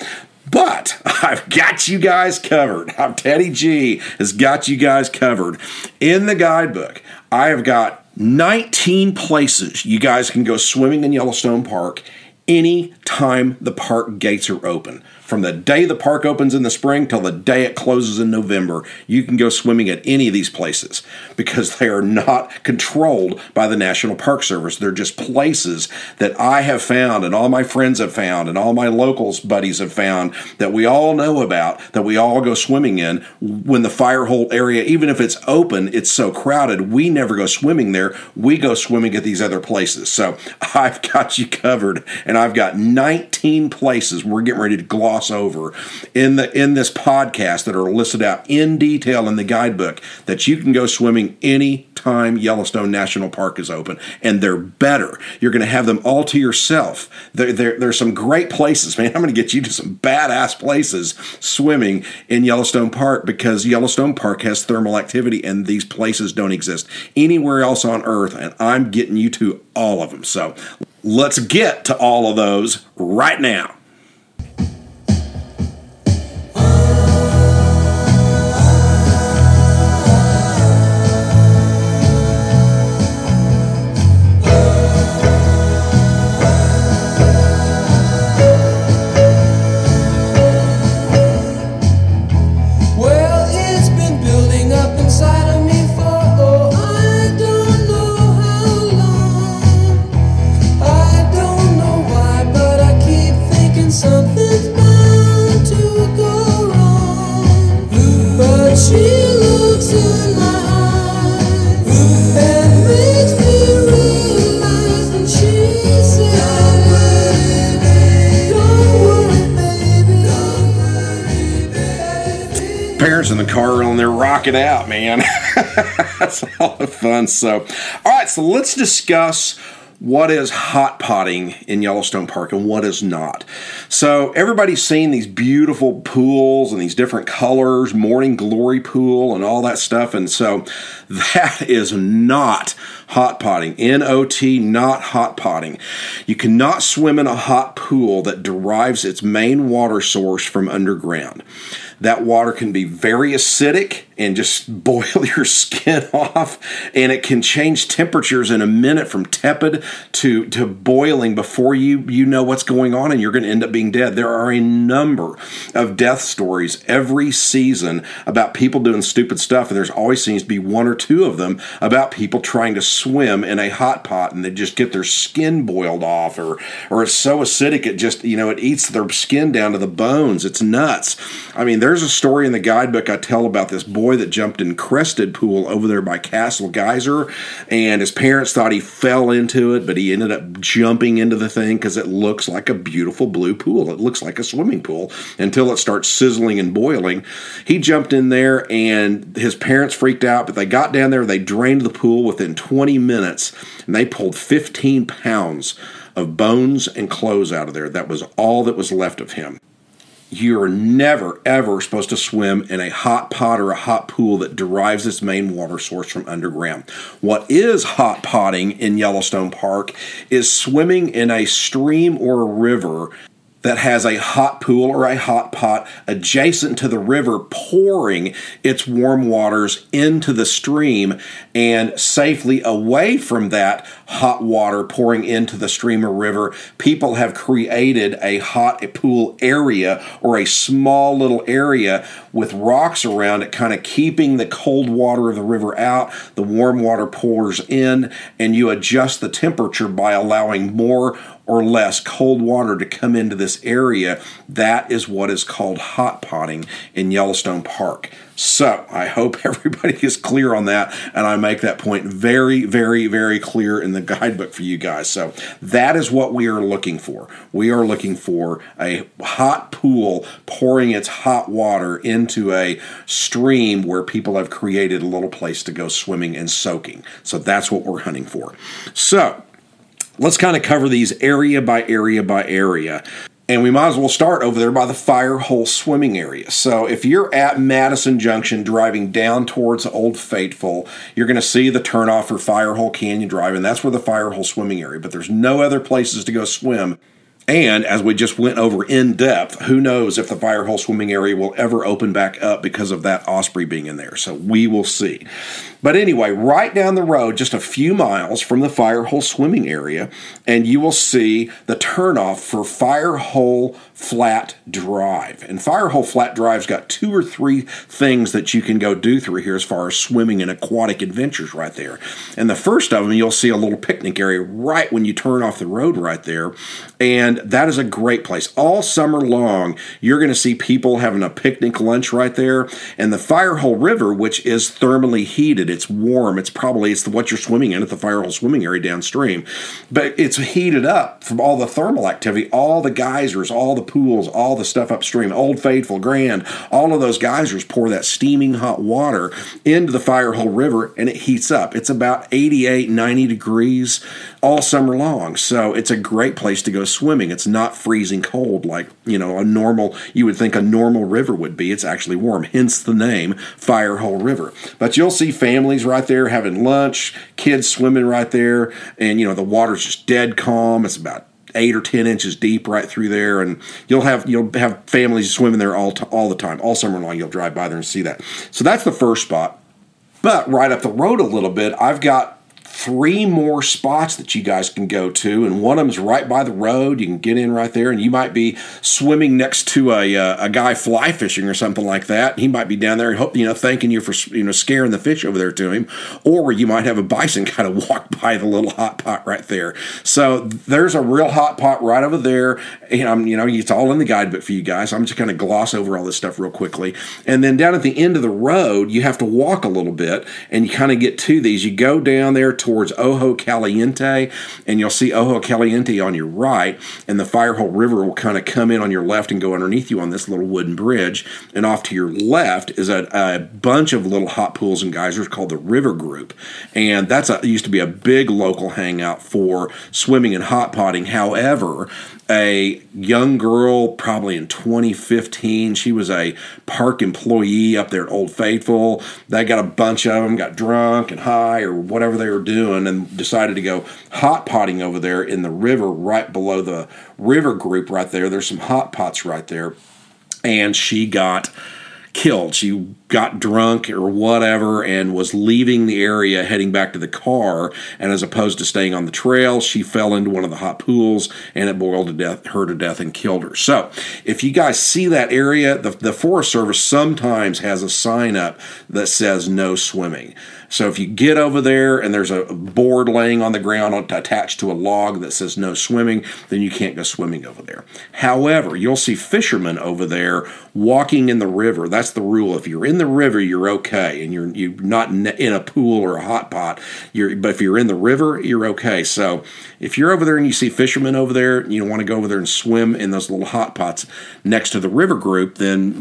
But I've got you guys covered. Teddy G has got you guys covered. In the guidebook, I have got 19 places you guys can go swimming in Yellowstone Park any time the park gates are open. From the day the park opens in the spring till the day it closes in November, you can go swimming at any of these places because they are not controlled by the National Park Service. They're just places that I have found and all my friends have found and all my locals buddies have found that we all know about, that we all go swimming in. When the firehole area, even if it's open, it's so crowded, we never go swimming there. We go swimming at these other places. So I've got you covered, and I've got 19 places we're getting ready to gloss over in this podcast that are listed out in detail in the guidebook that you can go swimming any time Yellowstone National Park is open, and they're better. You're going to have them all to yourself. There's some great places, man. I'm going to get you to some badass places swimming in Yellowstone Park because Yellowstone Park has thermal activity, and these places don't exist anywhere else on Earth, and I'm getting you to all of them. So let's get to all of those right now. It out, man. That's a lot of fun. So, all right, so let's discuss what is hot potting in Yellowstone Park and what is not. So everybody's seen these beautiful pools and these different colors, morning glory pool and all that stuff. And so that is not hot potting. N-O-T, not hot potting. You cannot swim in a hot pool that derives its main water source from underground. That water can be very acidic and just boil your skin off, and it can change temperatures in a minute from tepid to boiling before you know what's going on, and you're going to end up being dead. There are a number of death stories every season about people doing stupid stuff, and there's always seems to be one or two of them about people trying to swim in a hot pot, and they just get their skin boiled off, or it's so acidic it just, it eats their skin down to the bones. It's nuts. I mean, there's a story in the guidebook I tell about this boy that jumped in Crested Pool over there by Castle Geyser, and his parents thought he fell into it, but he ended up jumping into the thing because it looks like a beautiful blue pool. It looks like a swimming pool until it starts sizzling and boiling. He jumped in there, and his parents freaked out, but they got down there, they drained the pool within 20 minutes, and they pulled 15 pounds of bones and clothes out of there. That was all that was left of him. You're never, ever supposed to swim in a hot pot or a hot pool that derives its main water source from underground. What is hot potting in Yellowstone Park is swimming in a stream or a river that has a hot pool or a hot pot adjacent to the river pouring its warm waters into the stream and safely away from that hot water pouring into the stream or river. People have created a hot pool area or a small little area with rocks around it, kind of keeping the cold water of the river out. The warm water pours in, and you adjust the temperature by allowing more or less cold water to come into this area. That is what is called hot potting in Yellowstone Park. So I hope everybody is clear on that, and I make that point very, very, very clear in the guidebook for you guys. So that is what we are looking for. We are looking for a hot pool pouring its hot water into a stream where people have created a little place to go swimming and soaking. So that's what we're hunting for. So let's kind of cover these area by area by area. And we might as well start over there by the fire hole swimming area. So if you're at Madison Junction driving down towards Old Faithful, you're going to see the turnoff for Firehole Canyon Drive, and that's where the fire hole swimming area. But there's no other places to go swim. And as we just went over in depth, who knows if the firehole swimming area will ever open back up because of that osprey being in there. So we will see. But anyway, right down the road, just a few miles from the firehole swimming area, and you will see the turnoff for Firehole Flat Drive. And Firehole Flat Drive's got two or three things that you can go do through here as far as swimming and aquatic adventures right there. And the first of them, you'll see a little picnic area right when you turn off the road right there. And that is a great place. All summer long, you're going to see people having a picnic lunch right there. And the Firehole River, which is thermally heated, it's warm. It's what you're swimming in at the Firehole swimming area downstream. But it's heated up from all the thermal activity, all the geysers, all the pools, all the stuff upstream. Old Faithful, Grand, all of those geysers pour that steaming hot water into the Firehole River, and it heats up. It's about 88, 90 degrees all summer long. So it's a great place to go swimming. It's not freezing cold like, you would think a normal river would be. It's actually warm, hence the name Firehole River. But you'll see families right there having lunch, kids swimming right there, and the water's just dead calm. It's about 8 or 10 inches deep right through there, and you'll have families swimming there all the time, all summer long. You'll drive by there and see that. So that's the first spot. But right up the road a little bit, I've got three more spots that you guys can go to, and one of them is right by the road. You can get in right there, and you might be swimming next to a guy fly fishing or something like that. He might be down there, thanking you for scaring the fish over there to him, or you might have a bison kind of walk by the little hot pot right there. So there's a real hot pot right over there, and it's all in the guidebook for you guys. I'm just going to gloss over all this stuff real quickly, and then down at the end of the road, you have to walk a little bit, and you kind of get to these. You go down there towards Ojo Caliente, and you'll see Ojo Caliente on your right, and the Firehole River will kind of come in on your left and go underneath you on this little wooden bridge, and off to your left is a bunch of little hot pools and geysers called the River Group, and it used to be a big local hangout for swimming and hot potting. However, a young girl, probably in 2015, she was a park employee up there at Old Faithful. They got a bunch of them, got drunk and high or whatever they were doing, and decided to go hot potting over there in the river right below the River Group right there. There's some hot pots right there, and she got killed. She got drunk or whatever and was leaving the area, heading back to the car, and as opposed to staying on the trail, she fell into one of the hot pools, and it boiled her to death and killed her. So if you guys see that area, the Forest Service sometimes has a sign up that says no swimming. So if you get over there and there's a board laying on the ground attached to a log that says no swimming, then you can't go swimming over there. However, you'll see fishermen over there walking in the river. That's the rule. If you're in the the river, you're okay, and you're not in a pool or a hot pot. But if you're in the river, you're okay. So if you're over there and you see fishermen over there, you want to go over there and swim in those little hot pots next to the river group, then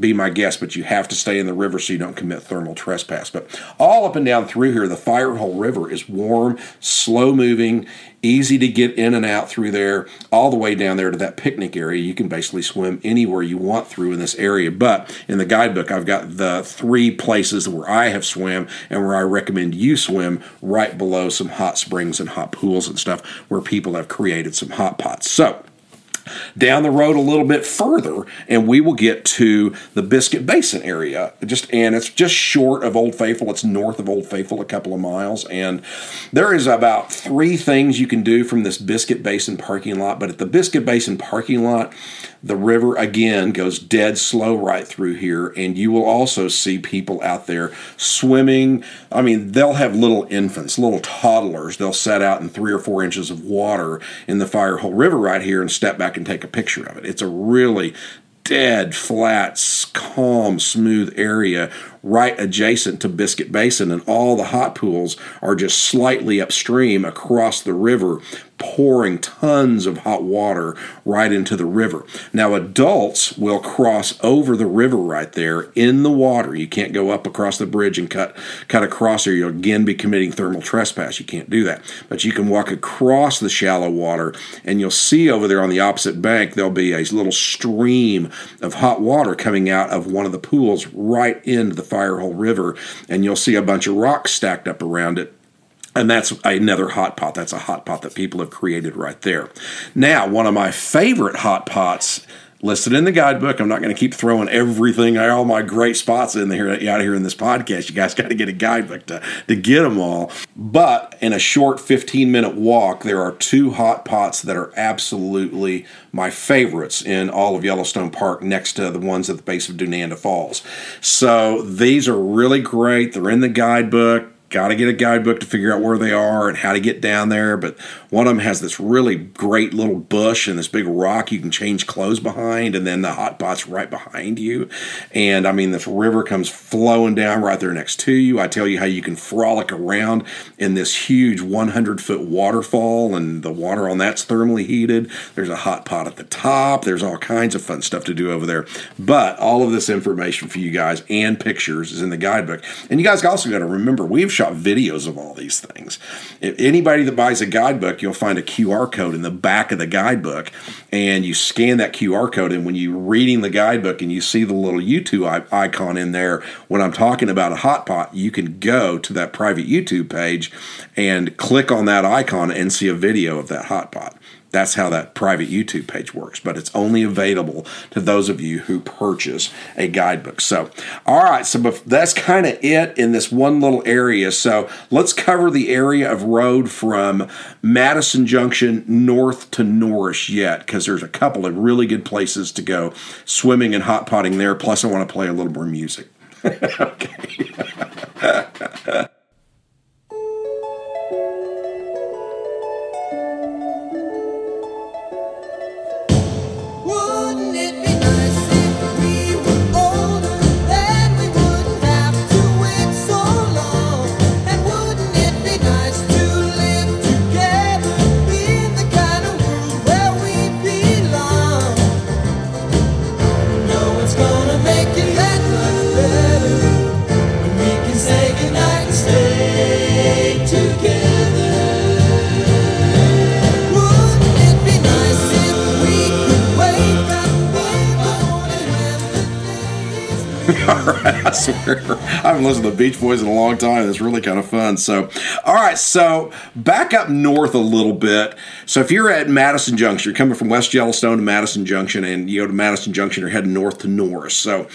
be my guest. But you have to stay in the river so you don't commit thermal trespass. But all up and down through here, the Firehole River is warm, slow-moving, easy to get in and out through there, all the way down there to that picnic area. You can basically swim anywhere you want through in this area. But in the guidebook, I've got the three places where I have swam and where I recommend you swim right below some hot springs and hot pools and stuff where people have created some hot pots. So down the road a little bit further, and we will get to the Biscuit Basin area. And it's just short of Old Faithful. It's north of Old Faithful a couple of miles. And there is about three things you can do from this Biscuit Basin parking lot. But at the Biscuit Basin parking lot, the river, again, goes dead slow right through here, and you will also see people out there swimming. I mean, they'll have little infants, little toddlers. They'll set out in 3 or 4 inches of water in the Firehole River right here and step back and take a picture of it. It's a really dead, flat, calm, smooth area right adjacent to Biscuit Basin, and all the hot pools are just slightly upstream across the river, pouring tons of hot water right into the river. Now, adults will cross over the river right there in the water. You can't go up across the bridge and cut across, or you'll again be committing thermal trespass. You can't do that. But you can walk across the shallow water, and you'll see over there on the opposite bank, there'll be a little stream of hot water coming out of one of the pools right into the Firehole River, and you'll see a bunch of rocks stacked up around it. And that's another hot pot. That's a hot pot that people have created right there. Now, one of my favorite hot pots listed in the guidebook. I'm not going to keep throwing everything, all my great spots in there out here in this podcast. You guys got to get a guidebook to get them all. But in a short 15-minute walk, there are two hot pots that are absolutely my favorites in all of Yellowstone Park, next to the ones at the base of Dunanda Falls. So these are really great. They're in the guidebook. Got to get a guidebook to figure out where they are and how to get down there. But one of them has this really great little bush and this big rock you can change clothes behind, and then the hot pot's right behind you. And, this river comes flowing down right there next to you. I tell you how you can frolic around in this huge 100-foot waterfall, and the water on that's thermally heated. There's a hot pot at the top. There's all kinds of fun stuff to do over there. But all of this information for you guys and pictures is in the guidebook. And you guys also got to remember, we've shot videos of all these things. If anybody that buys a guidebook, you'll find a QR code in the back of the guidebook, and you scan that QR code, and when you're reading the guidebook and you see the little YouTube icon in there, when I'm talking about a hot pot, you can go to that private YouTube page and click on that icon and see a video of that hot pot. That's how that private YouTube page works, but it's only available to those of you who purchase a guidebook. So, all right, so that's kind of it in this one little area. So let's cover the area of road from Madison Junction north to Norris yet, because there's a couple of really good places to go swimming and hot potting there. Plus, I want to play a little more music. Okay. All right, I swear, I haven't listened to the Beach Boys in a long time. It's really kind of fun. So, all right, so back up north a little bit. So if you're at Madison Junction, you're coming from West Yellowstone to Madison Junction, and you go to Madison Junction, you're heading north to Norris. So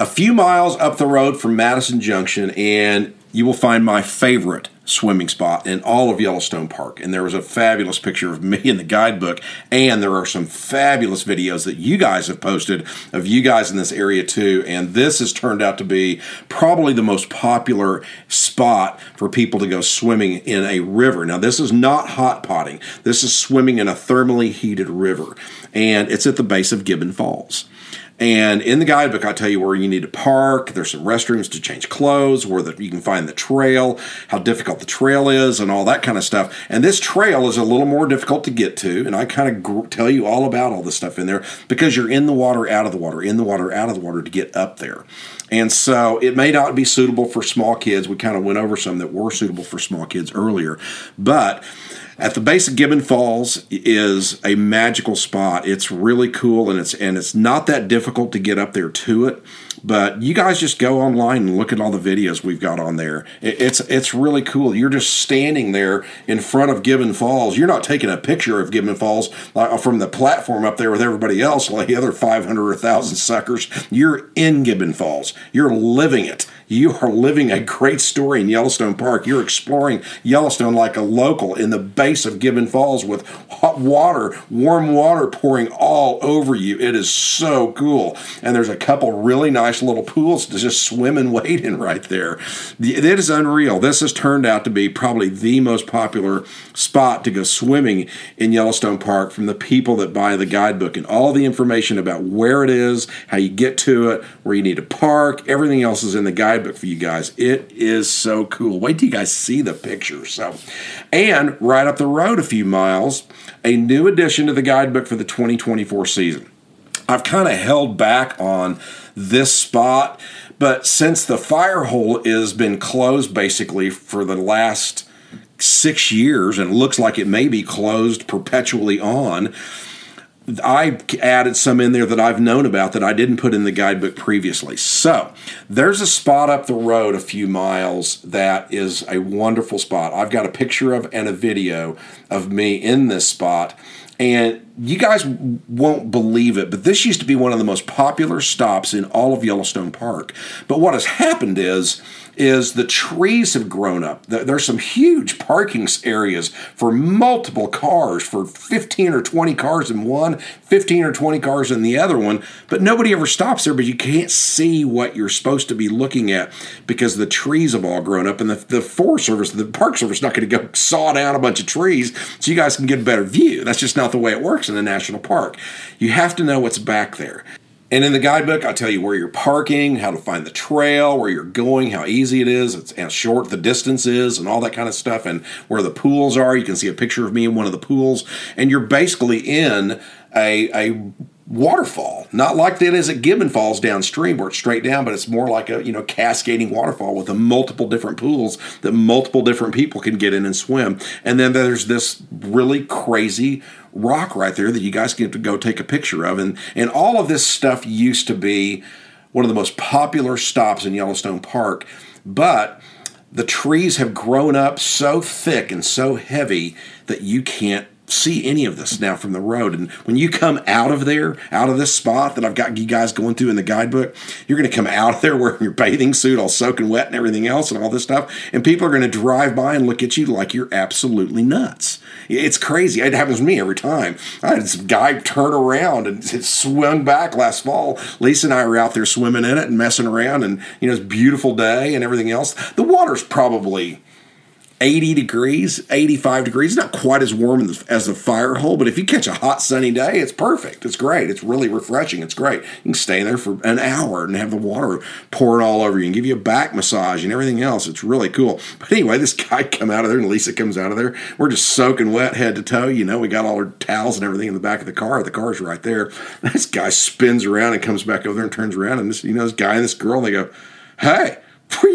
a few miles up the road from Madison Junction, and you will find my favorite swimming spot in all of Yellowstone Park. And there was a fabulous picture of me in the guidebook, and there are some fabulous videos that you guys have posted of you guys in this area too. And this has turned out to be probably the most popular spot for people to go swimming in a river. Now, this is not hot potting. This is swimming in a thermally heated river. and it's at the base of Gibbon Falls. And in the guidebook, I tell you where you need to park. There's some restrooms to change clothes, where you can find the trail, how difficult the trail is, and all that kind of stuff. And this trail is a little more difficult to get to, and I kind of tell you all about all this stuff in there because you're in the water, out of the water, in the water, out of the water to get up there. And so it may not be suitable for small kids. We kind of went over some that were suitable for small kids earlier. But at the base of Gibbon Falls is a magical spot. It's really cool, and it's not that difficult to get up there to it. But you guys just go online and look at all the videos we've got on there. It's really cool. You're just standing there in front of Gibbon Falls. You're not taking a picture of Gibbon Falls from the platform up there with everybody else, like the other 500 or 1,000 suckers. You're in Gibbon Falls. You're living it. You are living a great story in Yellowstone Park. You're exploring Yellowstone like a local in the base of Gibbon Falls with hot water, warm water pouring all over you. It is so cool. And there's a couple really nice little pools to just swim and wade in right there. It is unreal. This has turned out to be probably the most popular spot to go swimming in Yellowstone Park from the people that buy the guidebook, and all the information about where it is, how you get to it, where you need to park. Everything else is in the guidebook. But for you guys, it is so cool. Wait till you guys see the picture. And right up the road a few miles, a new addition to the guidebook for the 2024 season. I've kind of held back on this spot, but since the fire hole has been closed basically for the last 6 years, and it looks like it may be closed perpetually on, I added some in there that I've known about that I didn't put in the guidebook previously. So there's a spot up the road a few miles that is a wonderful spot. I've got a picture of and a video of me in this spot. And you guys won't believe it, but this used to be one of the most popular stops in all of Yellowstone Park. But what has happened is the trees have grown up. There's some huge parking areas for multiple cars, for 15 or 20 cars in one, 15 or 20 cars in the other one, but nobody ever stops there, but you can't see what you're supposed to be looking at because the trees have all grown up, and the Forest Service, the Park Service is not going to go saw down a bunch of trees so you guys can get a better view. That's just not the way it works in a national park. You have to know what's back there. And in the guidebook, I tell you where you're parking, how to find the trail, where you're going, how easy it is, how short the distance is, and all that kind of stuff, and where the pools are. You can see a picture of me in one of the pools. And you're basically in a waterfall, not like that is at Gibbon Falls downstream where it's straight down, but it's more like a cascading waterfall with multiple different pools that multiple different people can get in and swim. And then there's this really crazy rock right there that you guys get to go take a picture of. And all of this stuff used to be one of the most popular stops in Yellowstone Park, but the trees have grown up so thick and so heavy that you can't see any of this now from the road. And when you come out of there, out of this spot that I've got you guys going through in the guidebook, you're going to come out of there wearing your bathing suit all soaking wet and everything else and all this stuff, and people are going to drive by and look at you like you're absolutely nuts. It's crazy. It happens to me every time. I had this guy turn around and it swung back last fall. Lisa and I were out there swimming in it and messing around, and it's a beautiful day and everything else. The water's probably 80 degrees, 85 degrees. It's not quite as warm as the fire hole, but if you catch a hot sunny day, it's perfect. It's great. It's really refreshing. It's great. You can stay there for an hour and have the water pouring all over you and give you a back massage and everything else. It's really cool. But anyway, this guy come out of there and Lisa comes out of there. We're just soaking wet head to toe. We got all our towels and everything in the back of the car. The car's right there. This guy spins around and comes back over there and turns around, and this, this guy and this girl, and they go, "Hey,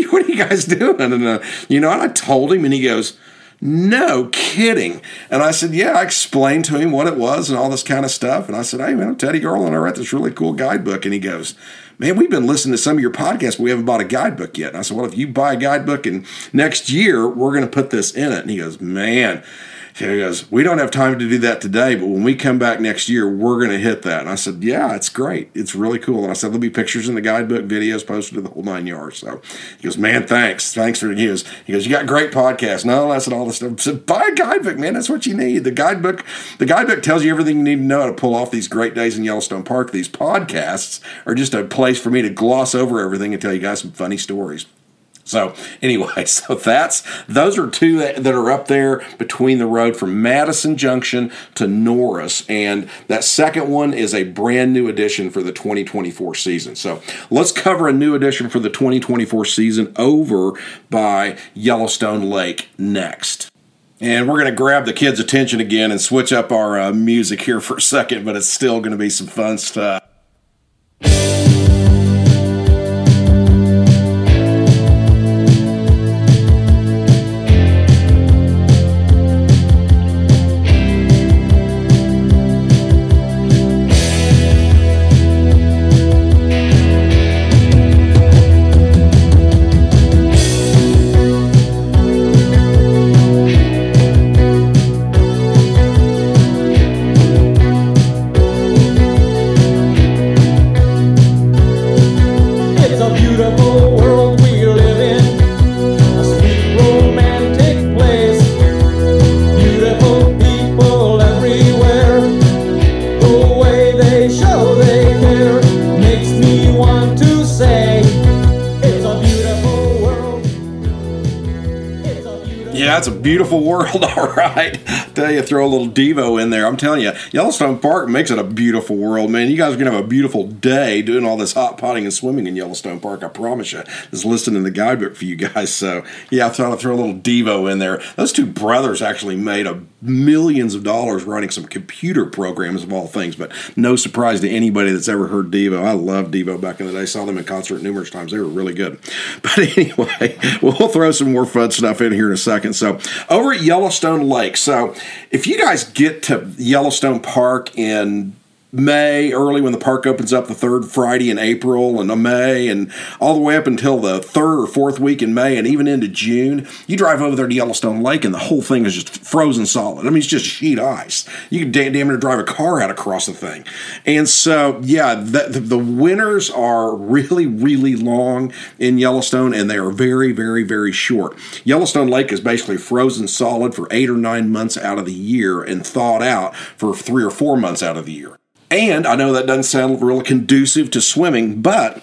what are you guys doing?" And and I told him, and he goes, "No kidding." And I said, yeah, I explained to him what it was and all this kind of stuff. And I said, "Hey, man, I'm Teddy Garland. I write this really cool guidebook." And he goes, "Man, we've been listening to some of your podcasts, but we haven't bought a guidebook yet." And I said, "Well, if you buy a guidebook and next year, we're going to put this in it." And he goes, "Man." He goes, "We don't have time to do that today, but when we come back next year, we're going to hit that." And I said, "Yeah, it's great. It's really cool." And I said, "There'll be pictures in the guidebook, videos posted to the whole nine yards." So he goes, "Man, thanks. Thanks for the news." He goes, "You got great podcasts." No, I said all this stuff. I said, "Buy a guidebook, man. That's what you need. The guidebook tells you everything you need to know how to pull off these great days in Yellowstone Park. These podcasts are just a place for me to gloss over everything and tell you guys some funny stories." So anyway, so those are two that are up there between the road from Madison Junction to Norris, and that second one is a brand new edition for the 2024 season. So let's cover a new edition for the 2024 season over by Yellowstone Lake next. And we're going to grab the kids' attention again and switch up our music here for a second, but it's still going to be some fun stuff. Beautiful world, all right. I tell you, throw a little Devo in there. I'm telling you, Yellowstone Park makes it a beautiful world, man. You guys are going to have a beautiful day doing all this hot potting and swimming in Yellowstone Park, I promise you. Just listening in the guidebook for you guys. So, yeah, I thought I'd throw a little Devo in there. Those two brothers actually made millions of dollars running some computer programs of all things, but no surprise to anybody that's ever heard Devo. I loved Devo back in the day. Saw them in concert numerous times. They were really good. But anyway, we'll throw some more fun stuff in here in a second. So over at Yellowstone Lake. So if you guys get to Yellowstone Park in May, early when the park opens up the third Friday in April and May and all the way up until the third or fourth week in May and even into June, you drive over there to Yellowstone Lake and the whole thing is just frozen solid. I mean, it's just sheet ice. You can damn near drive a car out across the thing. And so, yeah, the winters are really, really long in Yellowstone and they are very, very, very short. Yellowstone Lake is basically frozen solid for 8 or 9 months out of the year and thawed out for 3 or 4 months out of the year. And I know that doesn't sound really conducive to swimming, but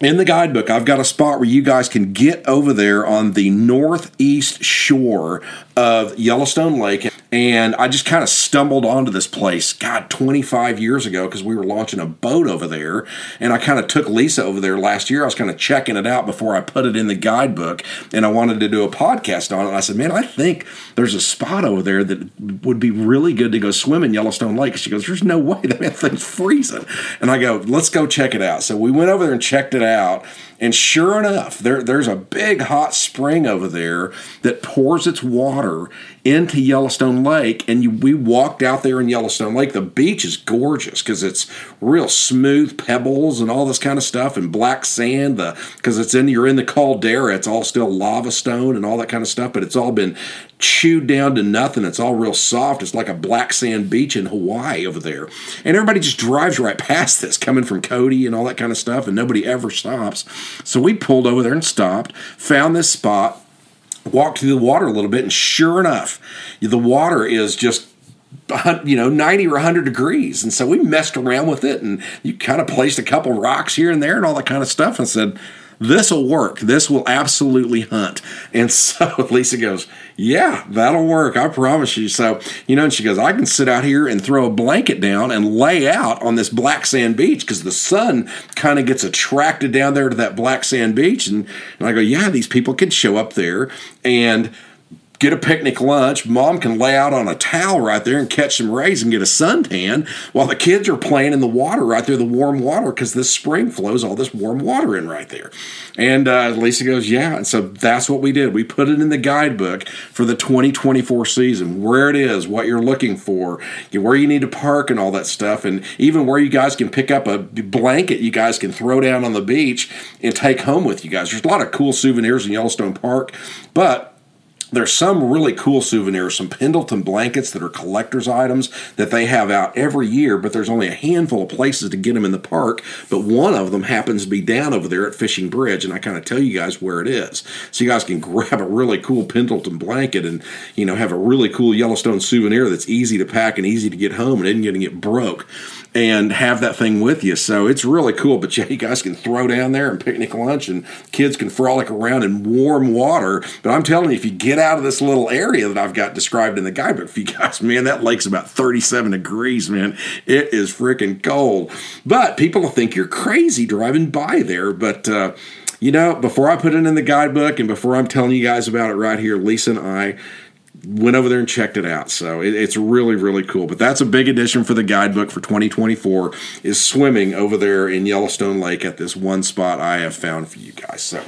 in the guidebook, I've got a spot where you guys can get over there on the northeast shore of Yellowstone Lake. And I just kind of stumbled onto this place, God, 25 years ago, because we were launching a boat over there. And I kind of took Lisa over there last year. I was kind of checking it out before I put it in the guidebook. And I wanted to do a podcast on it. And I said, man, I think there's a spot over there that would be really good to go swim in Yellowstone Lake. She goes, there's no way. That thing's freezing. And I go, let's go check it out. So we went over there and checked it out. And sure enough, there's a big hot spring over there that pours its water into Yellowstone Lake. And we walked out there in Yellowstone Lake. The beach is gorgeous because it's real smooth pebbles and all this kind of stuff and black sand. Because you're in the caldera. It's all still lava stone and all that kind of stuff. But it's all been chewed down to nothing. It's all real soft. It's like a black sand beach in Hawaii over there. And everybody just drives right past this coming from Cody and all that kind of stuff. And nobody ever stops. So we pulled over there and stopped, found this spot, walked through the water a little bit, and sure enough, the water is just 90 or 100 degrees. And so we messed around with it, and you kind of placed a couple rocks here and there and all that kind of stuff and said, this will work. This will absolutely hunt. And so Lisa goes, yeah, that'll work. I promise you. So, and she goes, I can sit out here and throw a blanket down and lay out on this black sand beach because the sun kind of gets attracted down there to that black sand beach. And I go, yeah, these people can show up there and get a picnic lunch. Mom can lay out on a towel right there and catch some rays and get a suntan while the kids are playing in the water right there, the warm water, because this spring flows all this warm water in right there. And Lisa goes, yeah. And so that's what we did. We put it in the guidebook for the 2024 season, where it is, what you're looking for, where you need to park and all that stuff, and even where you guys can pick up a blanket you guys can throw down on the beach and take home with you guys. There's a lot of cool souvenirs in Yellowstone Park, but There's some really cool souvenirs, some Pendleton blankets that are collector's items that they have out every year, but there's only a handful of places to get them in the park. But one of them happens to be down over there at Fishing Bridge, and I kind of tell you guys where it is. So you guys can grab a really cool Pendleton blanket and, you know, have a really cool Yellowstone souvenir that's easy to pack and easy to get home and isn't going to get broke, and have that thing with you. So it's really cool. But yeah, you guys can throw down there and picnic lunch, and kids can frolic around in warm water. But I'm telling you, if you get out of this little area that I've got described in the guidebook for you guys, man, that lake's about 37 degrees, man. It is freaking cold. But people will think you're crazy driving by there. But, you know, before I put it in the guidebook and before I'm telling you guys about it right here, Lisa and I went over there and checked it out. So it's really, really cool. But that's a big addition for the guidebook for 2024 is swimming over there in Yellowstone Lake at this one spot I have found for you guys. So,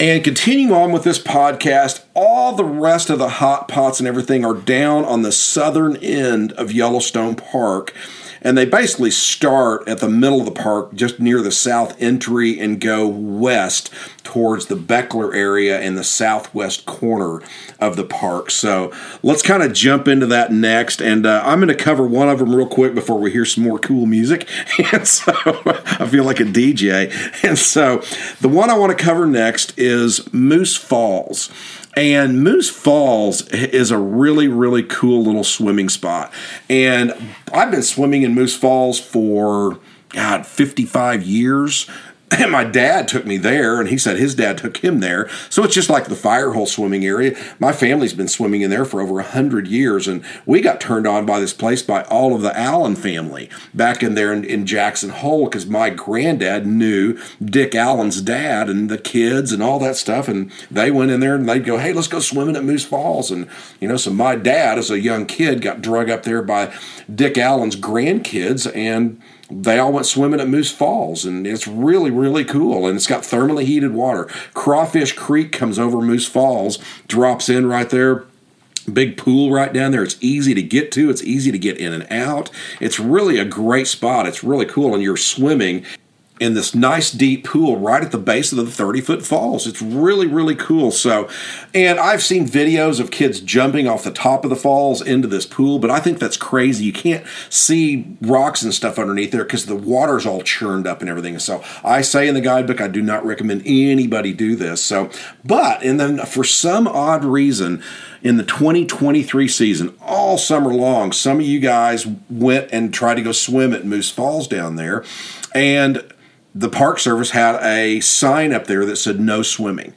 and continue on with this podcast. All the rest of the hot pots and everything are down on the southern end of Yellowstone Park. And they basically start at the middle of the park, just near the south entry, and go west towards the Beckler area in the southwest corner of the park. So let's kind of jump into that next. And I'm going to cover one of them real quick before we hear some more cool music. And so I feel like a DJ. And so the one I want to cover next is Moose Falls. And Moose Falls is a really, really cool little swimming spot. And I've been swimming in Moose Falls for, 55 years. And my dad took me there, and he said his dad took him there. So it's just like the fire hole swimming area. My family's been swimming in there for over 100 years, and we got turned on by this place by all of the Allen family back in there in Jackson Hole, because my granddad knew Dick Allen's dad and the kids and all that stuff, and they went in there, and they'd go, hey, let's go swimming at Moose Falls. And, so my dad, as a young kid, got drug up there by Dick Allen's grandkids, and they all went swimming at Moose Falls, and it's really, really cool, and it's got thermally heated water. Crawfish Creek comes over Moose Falls, drops in right there. Big pool right down there. It's easy to get to. It's easy to get in and out. It's really a great spot. It's really cool, and you're swimming in this nice deep pool right at the base of the 30-foot falls. It's really, really cool. So, and I've seen videos of kids jumping off the top of the falls into this pool, but I think that's crazy. You can't see rocks and stuff underneath there because the water's all churned up and everything. So I say in the guidebook, I do not recommend anybody do this. So, but, and then for some odd reason, in the 2023 season, all summer long, some of you guys went and tried to go swim at Moose Falls down there, and the Park Service had a sign up there that said no swimming.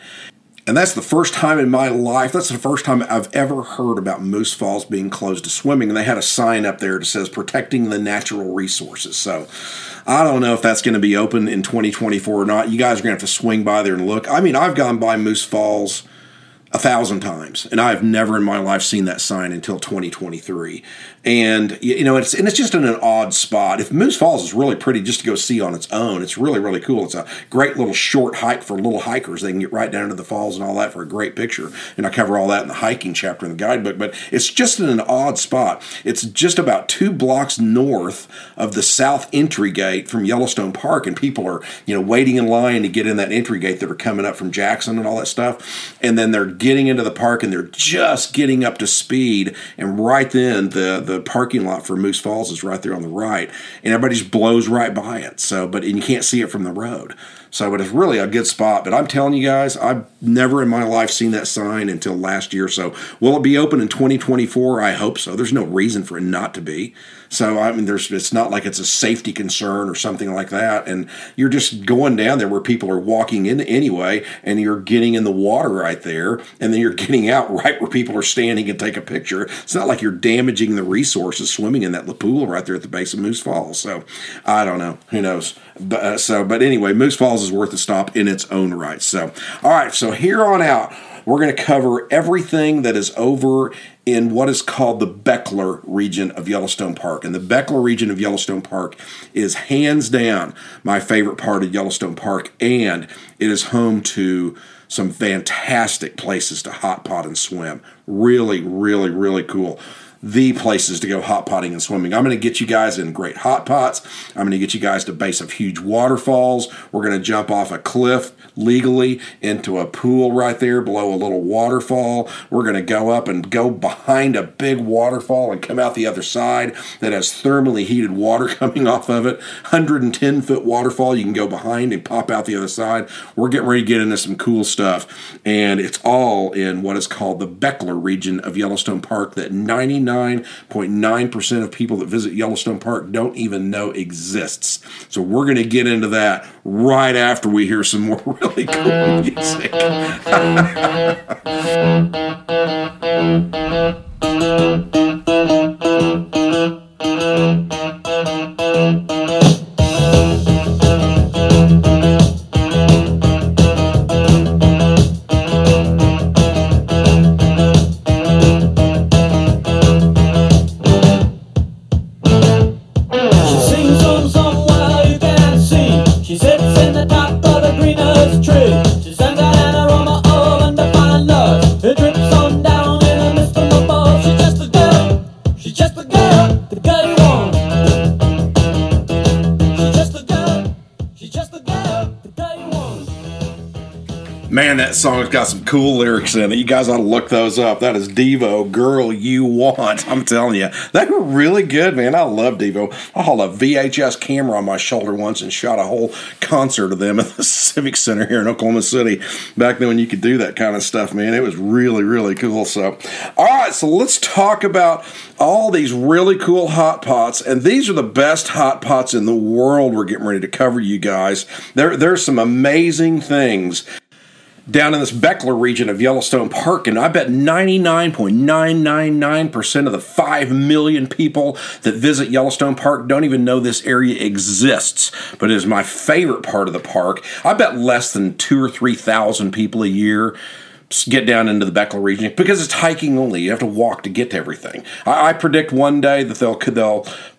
And that's the first time in my life, that's the first time I've ever heard about Moose Falls being closed to swimming. And they had a sign up there that says protecting the natural resources. So I don't know if that's going to be open in 2024 or not. You guys are going to have to swing by there and look. I mean, I've gone by Moose Falls 1,000 times, and I've never in my life seen that sign until 2023. And it's just in an odd spot. If Moose Falls is really pretty just to go see on its own. It's really, really cool. It's a great little short hike for little hikers. They can get right down to the falls and all that for a great picture. And I cover all that in the hiking chapter in the guidebook. But it's just in an odd spot. It's just about 2 blocks north of the south entry gate from Yellowstone Park, and people are waiting in line to get in that entry gate that are coming up from Jackson and all that stuff. And then they're getting into the park, and they're just getting up to speed, and right then the parking lot for Moose Falls is right there on the right, and everybody just blows right by it. So, and you can't see it from the road. So, but it's really a good spot. But I'm telling you guys, I've never in my life seen that sign until last year. So will it be open in 2024? I hope so. There's no reason for it not to be. So, I mean, it's not like it's a safety concern or something like that. And you're just going down there where people are walking in anyway, and you're getting in the water right there, and then you're getting out right where people are standing and take a picture. It's not like you're damaging the resources swimming in that pool right there at the base of Moose Falls. So I don't know. Who knows? But anyway, Moose Falls is worth a stop in its own right. So, all right. So here on out, we're going to cover everything that is over in what is called the Beckler region of Yellowstone Park. And the Beckler region of Yellowstone Park is hands down my favorite part of Yellowstone Park. And it is home to some fantastic places to hot pot and swim. Really, really, really cool. the places to go hot potting and swimming. I'm going to get you guys in great hot pots. I'm going to get you guys to base of huge waterfalls. We're going to jump off a cliff legally into a pool right there below a little waterfall. We're going to go up and go behind a big waterfall and come out the other side that has thermally heated water coming off of it. 110-foot waterfall you can go behind and pop out the other side. We're getting ready to get into some cool stuff, and it's all in what is called the Beckler region of Yellowstone Park that 99.9% of people that visit Yellowstone Park don't even know exists. So we're going to get into that right after we hear some more really cool music. Song's got some cool lyrics in it. You guys ought to look those up. That is Devo, Girl You Want. I'm telling you, they were really good, man. I love Devo. I hauled a VHS camera on my shoulder once and shot a whole concert of them at the Civic Center here in Oklahoma City back then when you could do that kind of stuff, man. It was really, really cool. So, all right, so let's talk about all these really cool hot pots, and these are the best hot pots in the world we're getting ready to cover, you guys. There's some amazing things down in this Beckler region of Yellowstone Park, and I bet 99.999% of the 5 million people that visit Yellowstone Park don't even know this area exists, but it is my favorite part of the park. I bet less than 2,000 or 3,000 people a year get down into the Beckler region because it's hiking only. You have to walk to get to everything. I predict one day that they'll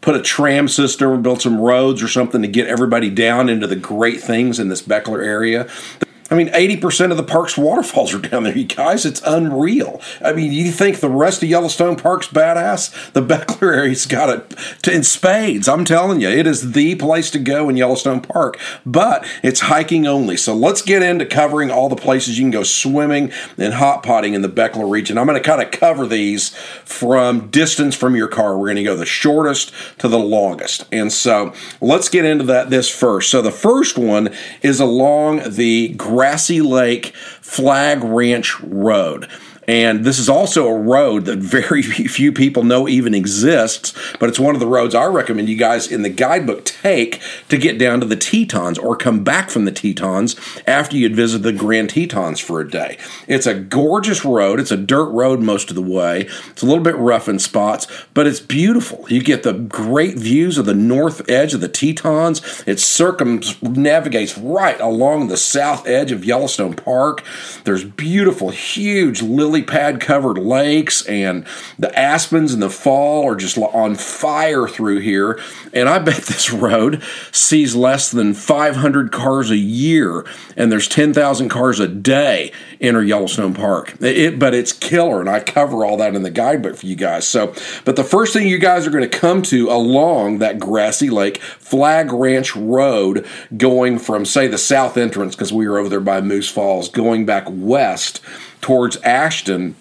put a tram system or build some roads or something to get everybody down into the great things in this Beckler area. I mean, 80% of the park's waterfalls are down there, you guys. It's unreal. I mean, you think the rest of Yellowstone Park's badass? The Beckler area's got it in spades. I'm telling you, it is the place to go in Yellowstone Park, but it's hiking only. So let's get into covering all the places you can go swimming and hot potting in the Beckler region. I'm going to kind of cover these from distance from your car. We're going to go the shortest to the longest. And so let's get into this first. So the first one is along the Grassy Lake Flag Ranch Road. And this is also a road that very few people know even exists, but it's one of the roads I recommend you guys in the guidebook take to get down to the Tetons or come back from the Tetons after you'd visit the Grand Tetons for a day. It's a gorgeous road. It's a dirt road most of the way. It's a little bit rough in spots, but it's beautiful. You get the great views of the north edge of the Tetons. It circumnavigates right along the south edge of Yellowstone Park. There's beautiful, huge lily pad-covered lakes, and the aspens in the fall are just on fire through here, and I bet this road sees less than 500 cars a year, and there's 10,000 cars a day enter Yellowstone Park, but it's killer, and I cover all that in the guidebook for you guys. So, but the first thing you guys are going to come to along that Grassy Lake Flag Ranch Road going from, say, the south entrance, because we were over there by Moose Falls, going back west towards Ashton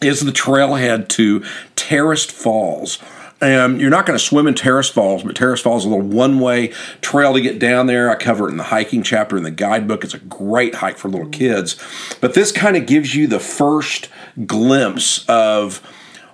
is the trailhead to Terraced Falls. And you're not going to swim in Terrace Falls, but Terrace Falls is a little one-way trail to get down there. I cover it in the hiking chapter in the guidebook. It's a great hike for little kids. But this kind of gives you the first glimpse of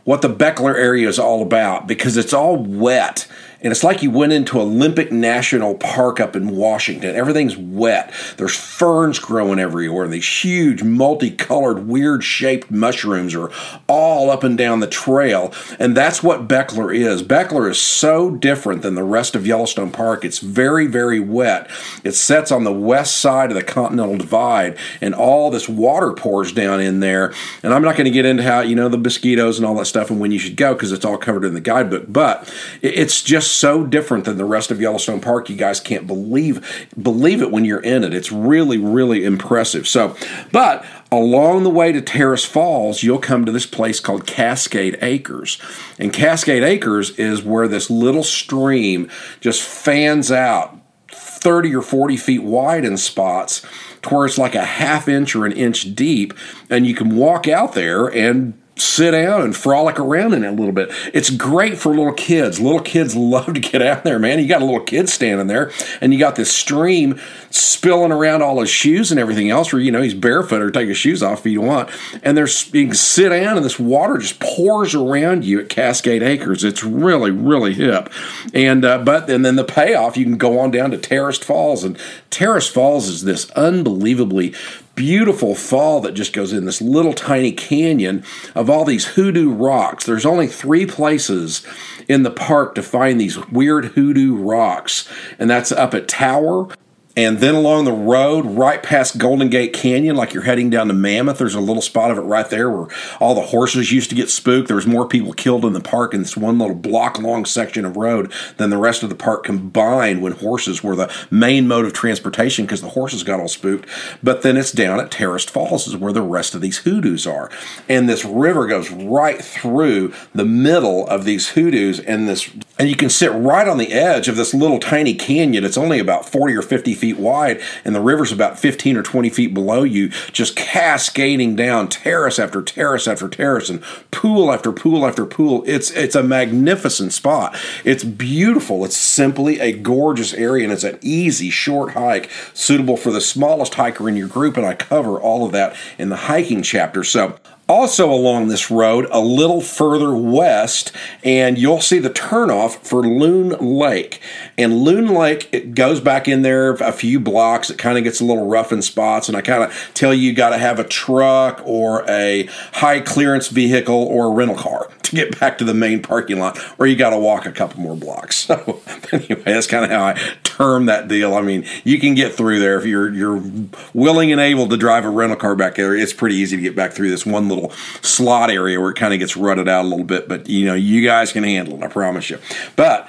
what the Beckler area is all about because it's all wet. And it's like you went into Olympic National Park up in Washington. Everything's wet. There's ferns growing everywhere. And these huge, multicolored, weird-shaped mushrooms are all up and down the trail. And that's what Beckler is. Beckler is so different than the rest of Yellowstone Park. It's very, very wet. It sits on the west side of the Continental Divide. And all this water pours down in there. And I'm not going to get into how, the mosquitoes and all that stuff and when you should go because it's all covered in the guidebook. But it's just just so different than the rest of Yellowstone Park. You guys can't believe it when you're in it. It's really, really impressive. So, but along the way to Terrace Falls, you'll come to this place called Cascade Acres. And Cascade Acres is where this little stream just fans out 30 or 40 feet wide in spots, to where it's like a half inch or an inch deep, and you can walk out there and sit down and frolic around in it a little bit. It's great for little kids. Little kids love to get out there, man. You got a little kid standing there, and you got this stream spilling around all his shoes and everything else, where, you know, he's barefoot or take his shoes off if you want. And there's, you can sit down, and this water just pours around you at Cascade Acres. It's really, really hip. And then the payoff, you can go on down to Terrace Falls, and Terrace Falls is this unbelievably beautiful fall that just goes in this little tiny canyon of all these hoodoo rocks. There's only 3 places in the park to find these weird hoodoo rocks, and that's up at Tower, and then along the road right past Golden Gate Canyon, like you're heading down to Mammoth. There's a little spot of it right there where all the horses used to get spooked. There was more people killed in the park in this one little block-long section of road than the rest of the park combined, when horses were the main mode of transportation because the horses got all spooked. But then it's down at Terrace Falls is where the rest of these hoodoos are. And this river goes right through the middle of these hoodoos, and you can sit right on the edge of this little tiny canyon. It's only about 40 or 50 feet wide, and the river's about 15 or 20 feet below you, just cascading down terrace after terrace after terrace and pool after pool after pool. It's a magnificent spot. It's beautiful. It's simply a gorgeous area, and it's an easy, short hike, suitable for the smallest hiker in your group, and I cover all of that in the hiking chapter. So, also along this road, a little further west, and you'll see the turnoff for Loon Lake. And Loon Lake, it goes back in there a few blocks. It kind of gets a little rough in spots, and I kind of tell you got to have a truck or a high clearance vehicle or a rental car to get back to the main parking lot, or you got to walk a couple more blocks. So anyway, that's kind of how I term that deal. I mean, you can get through there if you're willing and able to drive a rental car back there. It's pretty easy to get back through this one little slot area where it kind of gets rutted out a little bit, but you know, you guys can handle it, I promise you. But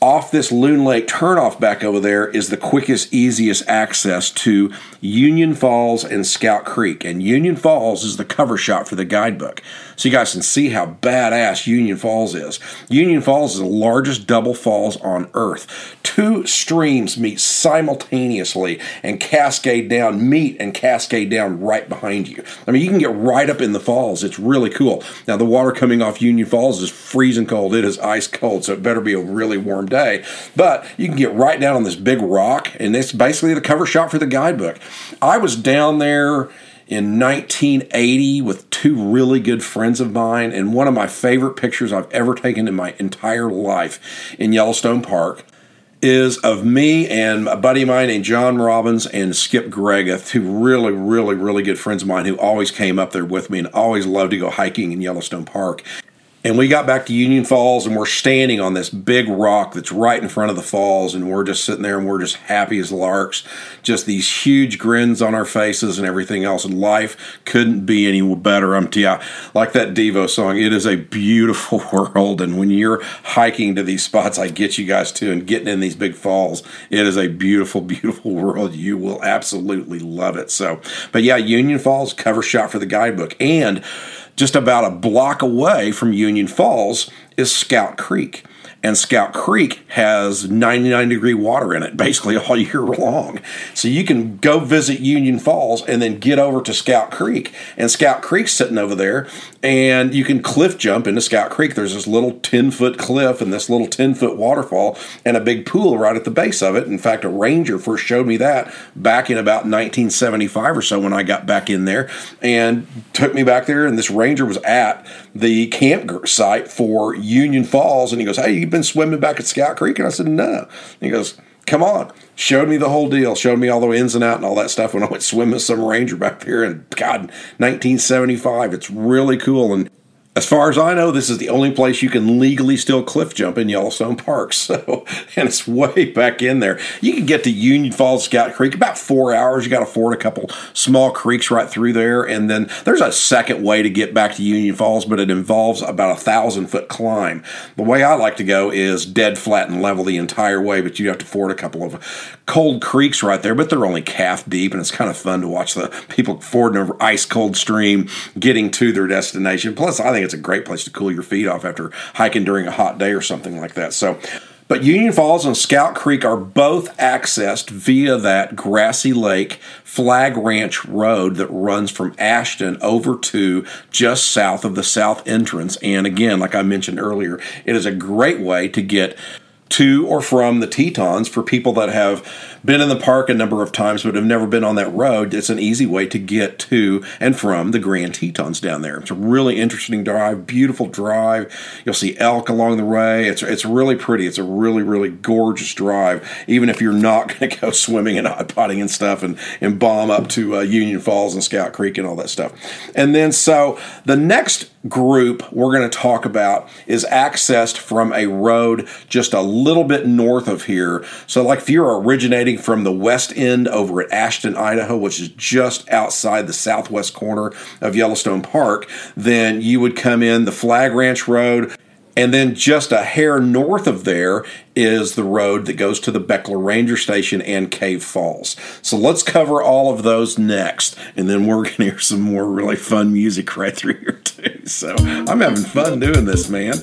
off this Loon Lake turnoff back over there is the quickest, easiest access to Union Falls and Scout Creek. And Union Falls is the cover shot for the guidebook, so you guys can see how badass Union Falls is. Union Falls is the largest double falls on Earth. 2 streams meet simultaneously and meet and cascade down right behind you. I mean, you can get right up in the falls. It's really cool. Now, the water coming off Union Falls is freezing cold. It is ice cold, so it better be a really warm day, but you can get right down on this big rock, and it's basically the cover shot for the guidebook. I was down there in 1980 with 2 really good friends of mine, and one of my favorite pictures I've ever taken in my entire life in Yellowstone Park is of me and a buddy of mine named John Robbins and Skip Greggeth, 2 really, really, really good friends of mine who always came up there with me and always loved to go hiking in Yellowstone Park. And we got back to Union Falls, and we're standing on this big rock that's right in front of the falls, and we're just sitting there, and we're just happy as larks, just these huge grins on our faces and everything else, and life couldn't be any better. Like that Devo song, it is a beautiful world, and when you're hiking to these spots, I get you guys too, and getting in these big falls, it is a beautiful, beautiful world. You will absolutely love it. So, but yeah, Union Falls, cover shot for the guidebook, and just about a block away from Union Falls is Scout Creek. And Scout Creek has 99-degree water in it basically all year long. So you can go visit Union Falls and then get over to Scout Creek. And Scout Creek's sitting over there, and you can cliff jump into Scout Creek. There's this little 10-foot cliff and this little 10-foot waterfall and a big pool right at the base of it. In fact, a ranger first showed me that back in about 1975 or so when I got back in there and took me back there. And this ranger was at the camp site for Union Falls, and he goes, "Hey, you been swimming back at Scout Creek?" And I said, "No." And he goes, "Come on." Showed me the whole deal, showed me all the ins and out and all that stuff when I went swimming with some ranger back there in, God, 1975. It's really cool. And As far as I know, this is the only place you can legally still cliff jump in Yellowstone Park. So, and it's way back in there. You can get to Union Falls, Scout Creek, about 4 hours. You got to ford a couple small creeks right through there. And then there's a second way to get back to Union Falls, but it involves about a 1,000-foot climb. The way I like to go is dead flat and level the entire way, but you have to ford a couple of cold creeks right there, but they're only calf deep, and it's kind of fun to watch the people fording over ice-cold stream getting to their destination. Plus, I think it's a great place to cool your feet off after hiking during a hot day or something like that. So, but Union Falls and Scout Creek are both accessed via that grassy lake Flag Ranch Road that runs from Ashton over to just south of the south entrance. And again, like I mentioned earlier, it is a great way to get to or from the Tetons for people that have been in the park a number of times but have never been on that road. It's an easy way to get to and from the Grand Tetons down there. It's a really interesting drive, beautiful drive. You'll see elk along the way. It's really pretty. It's a really, really gorgeous drive, even if you're not going to go swimming and hot potting and stuff and bomb up to Union Falls and Scout Creek and all that stuff. And then so the next group we're going to talk about is accessed from a road just a little bit north of here. So like if you're originating from the west end over at Ashton, Idaho, which is just outside the southwest corner of Yellowstone Park, then you would come in the Flag Ranch Road. And then just a hair north of there is the road that goes to the Beckler Ranger Station and Cave Falls. So let's cover all of those next, and then we're going to hear some more really fun music right through here too. So I'm having fun doing this, man.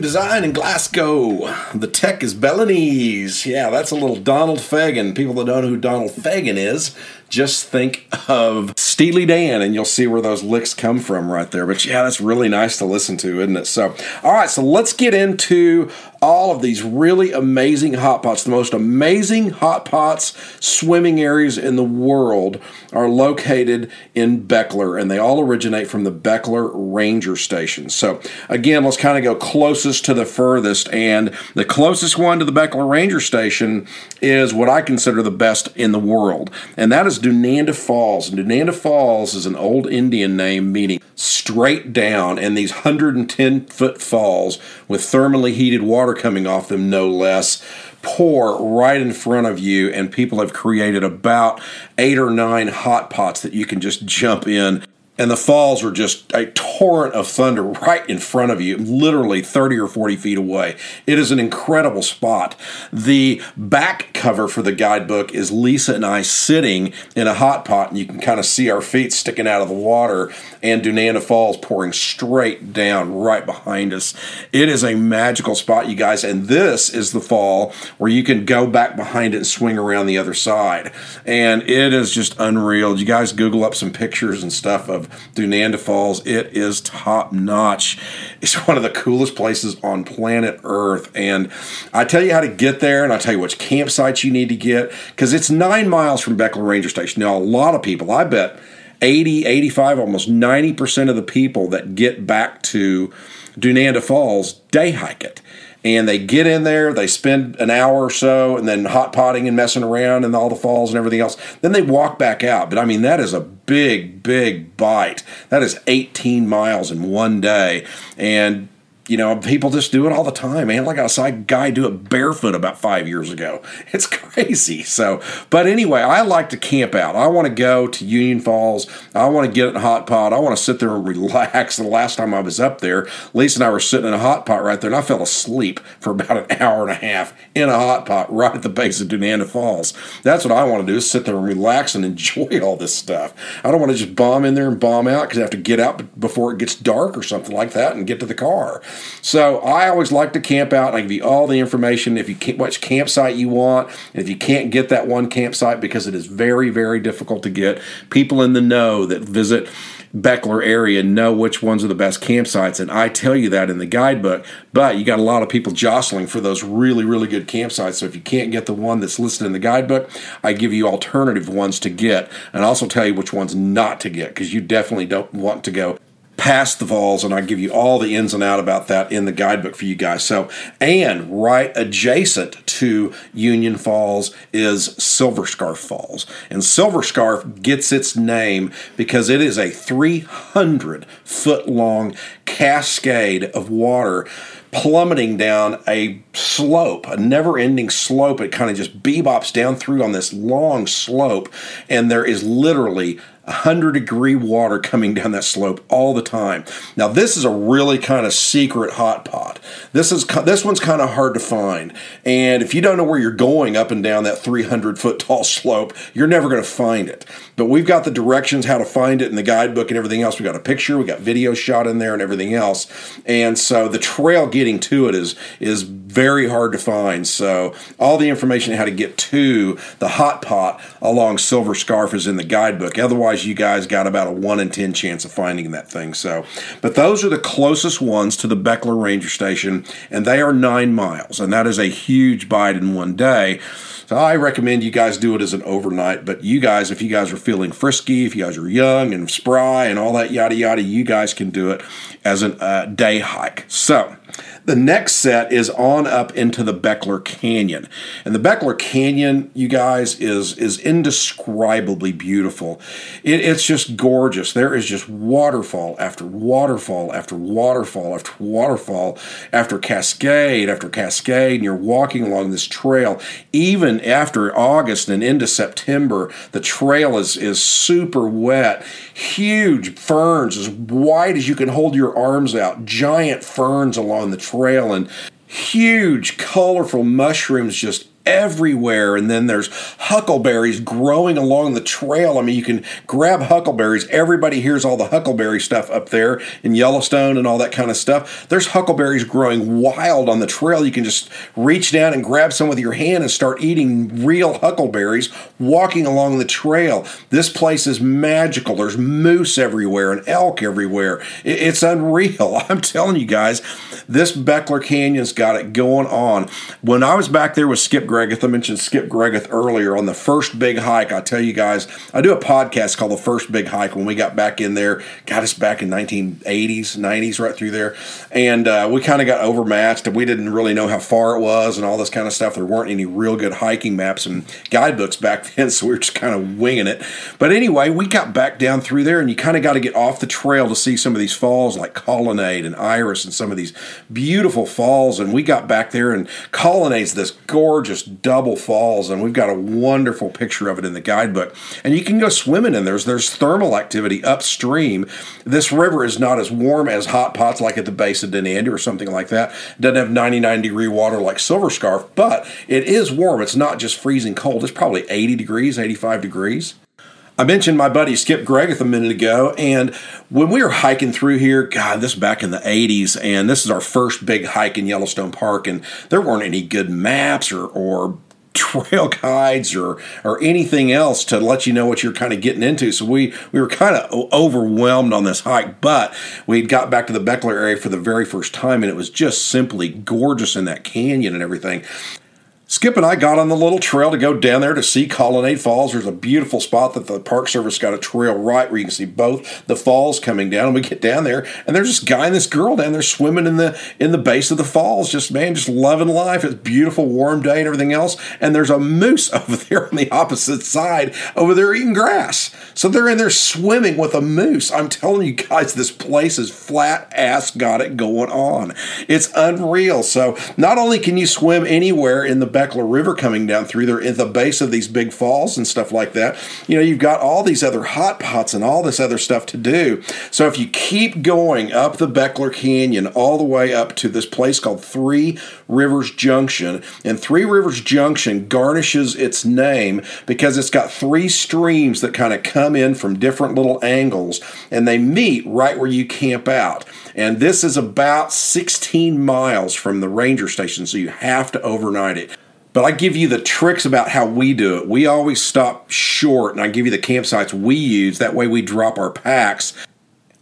Design in Glasgow. The tech is Belinese. Yeah, that's a little Donald Fagen. People that don't know who Donald Fagen is, just think of Steely Dan, and you'll see where those licks come from right there. But yeah, that's really nice to listen to, isn't it? So, all right, so let's get into all of these really amazing hot pots. The most amazing hot pots, swimming areas in the world are located in Beckler, and they all originate from the Beckler Ranger Station. So again, let's kind of go closest to the furthest, and the closest one to the Beckler Ranger Station is what I consider the best in the world, and that is Dunanda Falls. And Dunanda Falls is an old Indian name meaning straight down, and these 110-foot falls with thermally heated water coming off them, no less, pour right in front of you, and people have created about 8 or 9 hot pots that you can just jump in. And the falls are just a torrent of thunder right in front of you, literally 30 or 40 feet away. It is an incredible spot. The back cover for the guidebook is Lisa and I sitting in a hot pot, and you can kind of see our feet sticking out of the water and Dunanda Falls pouring straight down right behind us. It is a magical spot, you guys, and this is the fall where you can go back behind it and swing around the other side. And it is just unreal. You guys Google up some pictures and stuff of Dunanda Falls. It is top notch. It's one of the coolest places on planet Earth. And I tell you how to get there, and I tell you which campsites you need to get, because it's 9 miles from Beckler Ranger Station. Now, a lot of people, I bet 80, 85, almost 90% of the people that get back to Dunanda Falls day hike it. And they get in there, they spend an hour or so, and then hot potting and messing around and all the falls and everything else. Then they walk back out. But I mean, that is a big, big bite. That is 18 miles in one day. And You know, people just do it all the time, man. Like I saw a guy do it barefoot about 5 years ago. It's crazy. So, but anyway, I like to camp out. I want to go to Union Falls. I want to get in a hot pot. I want to sit there and relax. The last time I was up there, Lisa and I were sitting in a hot pot right there, and I fell asleep for about an hour and a half in a hot pot right at the base of Dunanda Falls. That's what I want to do, is sit there and relax and enjoy all this stuff. I don't want to just bomb in there and bomb out because I have to get out before it gets dark or something like that and get to the car. So I always like to camp out. I give you all the information if you can't, which campsite you want. And if you can't get that one campsite, because it is very, very difficult to get, people in the know that visit Beckler area know which ones are the best campsites, and I tell you that in the guidebook. But you got a lot of people jostling for those really, really good campsites. So if you can't get the one that's listed in the guidebook, I give you alternative ones to get, and also tell you which ones not to get, because you definitely don't want to go past the falls, and I give you all the ins and out about that in the guidebook for you guys. So, and right adjacent to Union Falls is Silver Scarf Falls. And Silver Scarf gets its name because it is a 300-foot-long cascade of water plummeting down a slope, a never-ending slope. It kind of just bebops down through on this long slope, and there is literally 100-degree water coming down that slope all the time. Now, this is a really kind of secret hot pot. This one's kind of hard to find, and if you don't know where you're going up and down that 300-foot-tall slope, you're never going to find it. But we've got the directions how to find it in the guidebook and everything else. We got a picture, we got video shot in there, and everything else. And so the trail getting to it is very hard to find. So all the information on how to get to the hot pot along Silver Scarf is in the guidebook. Otherwise, you guys got about a 1 in 10 chance of finding that thing. So, but those are the closest ones to the Beckler Ranger Station, and they are 9 miles, and that is a huge bite in one day. So I recommend you guys do it as an overnight, but you guys, if you guys are feeling frisky, if you guys are young and spry and all that yada yada, you guys can do it as a day hike. So the next set is on up into the Beckler Canyon. And the Beckler Canyon, you guys, is indescribably beautiful. It's just gorgeous. There is just waterfall after waterfall after waterfall after waterfall after cascade after cascade. And you're walking along this trail. Even after August and into September, the trail is super wet. Huge ferns as wide as you can hold your arms out. Giant ferns along the trail, and huge colorful mushrooms just everywhere. And then there's huckleberries growing along the trail. I mean, you can grab huckleberries. Everybody hears all the huckleberry stuff up there in Yellowstone and all that kind of stuff. There's huckleberries growing wild on the trail. You can just reach down and grab some with your hand and start eating real huckleberries walking along the trail. This place is magical. There's moose everywhere and elk everywhere. It's unreal. I'm telling you guys, this Beckler Canyon's got it going on. When I was back there with Skip Greggeth, I mentioned Skip Greggeth earlier on the first big hike. I tell you guys, I do a podcast called The First Big Hike when we got back in there. Got us back in 1980s, 90s, right through there. And we kind of got overmatched, and we didn't really know how far it was and all this kind of stuff. There weren't any real good hiking maps and guidebooks back then, so we were just kind of winging it. But anyway, we got back down through there, and you kind of got to get off the trail to see some of these falls like Colonnade and Iris and some of these beautiful falls. And we got back there, and Colonnade's this gorgeous double falls, and we've got a wonderful picture of it in the guidebook. And you can go swimming in there. There's thermal activity upstream. This river is not as warm as hot pots like at the base of Dunanda or something like that. It doesn't have 99-degree water like Silver Scarf, but it is warm. It's not just freezing cold. It's probably 80 degrees, 85 degrees. I mentioned my buddy Skip Greggeth a minute ago, and when we were hiking through here, God, this is back in the 80s, and this is our first big hike in Yellowstone Park, and there weren't any good maps or trail guides or anything else to let you know what you're kind of getting into. So we were kind of overwhelmed on this hike, but we got back to the Beckler area for the very first time, and it was just simply gorgeous in that canyon and everything. Skip and I got on the little trail to go down there to see Colonnade Falls. There's a beautiful spot that the Park Service got a trail right where you can see both the falls coming down. And we get down there, and there's this guy and this girl down there swimming in the base of the falls. Just loving life. It's a beautiful, warm day and everything else. And there's a moose over there on the opposite side over there eating grass. So they're in there swimming with a moose. I'm telling you guys, this place is flat ass got it going on. It's unreal. So not only can you swim anywhere in the Beckler River coming down through there at the base of these big falls and stuff like that. You know, you've got all these other hot pots and all this other stuff to do. So if you keep going up the Beckler Canyon all the way up to this place called Three Rivers Junction, and Three Rivers Junction garnishes its name because it's got three streams that kind of come in from different little angles, and they meet right where you camp out. And this is about 16 miles from the ranger station, so you have to overnight it. But I give you the tricks about how we do it. We always stop short, and I give you the campsites we use. That way we drop our packs,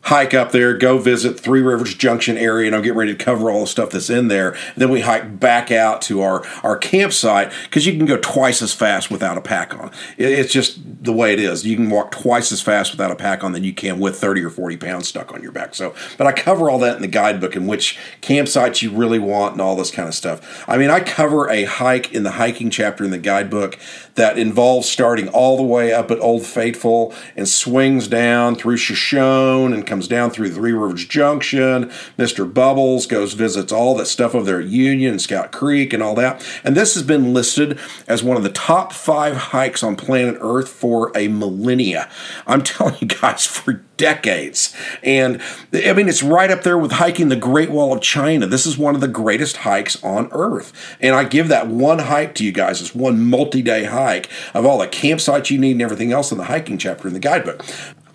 hike up there, go visit Three Rivers Junction area, and I'll get ready to cover all the stuff that's in there. And then we hike back out to our campsite, because you can go twice as fast without a pack on. It's just the way it is. You can walk twice as fast without a pack on than you can with 30 or 40 pounds stuck on your back. So, but I cover all that in the guidebook and which campsites you really want and all this kind of stuff. I mean, I cover a hike in the hiking chapter in the guidebook that involves starting all the way up at Old Faithful and swings down through Shoshone and comes down through Three Rivers Junction. Mr. Bubbles goes, visits all that stuff over there at Union, Scout Creek, and all that. And this has been listed as one of the top 5 hikes on planet Earth for a millennia. I'm telling you guys, for decades. And I mean, it's right up there with hiking the Great Wall of China. This is one of the greatest hikes on Earth. And I give that one hike to you guys. It's one multi-day hike of all the campsites you need and everything else in the hiking chapter in the guidebook.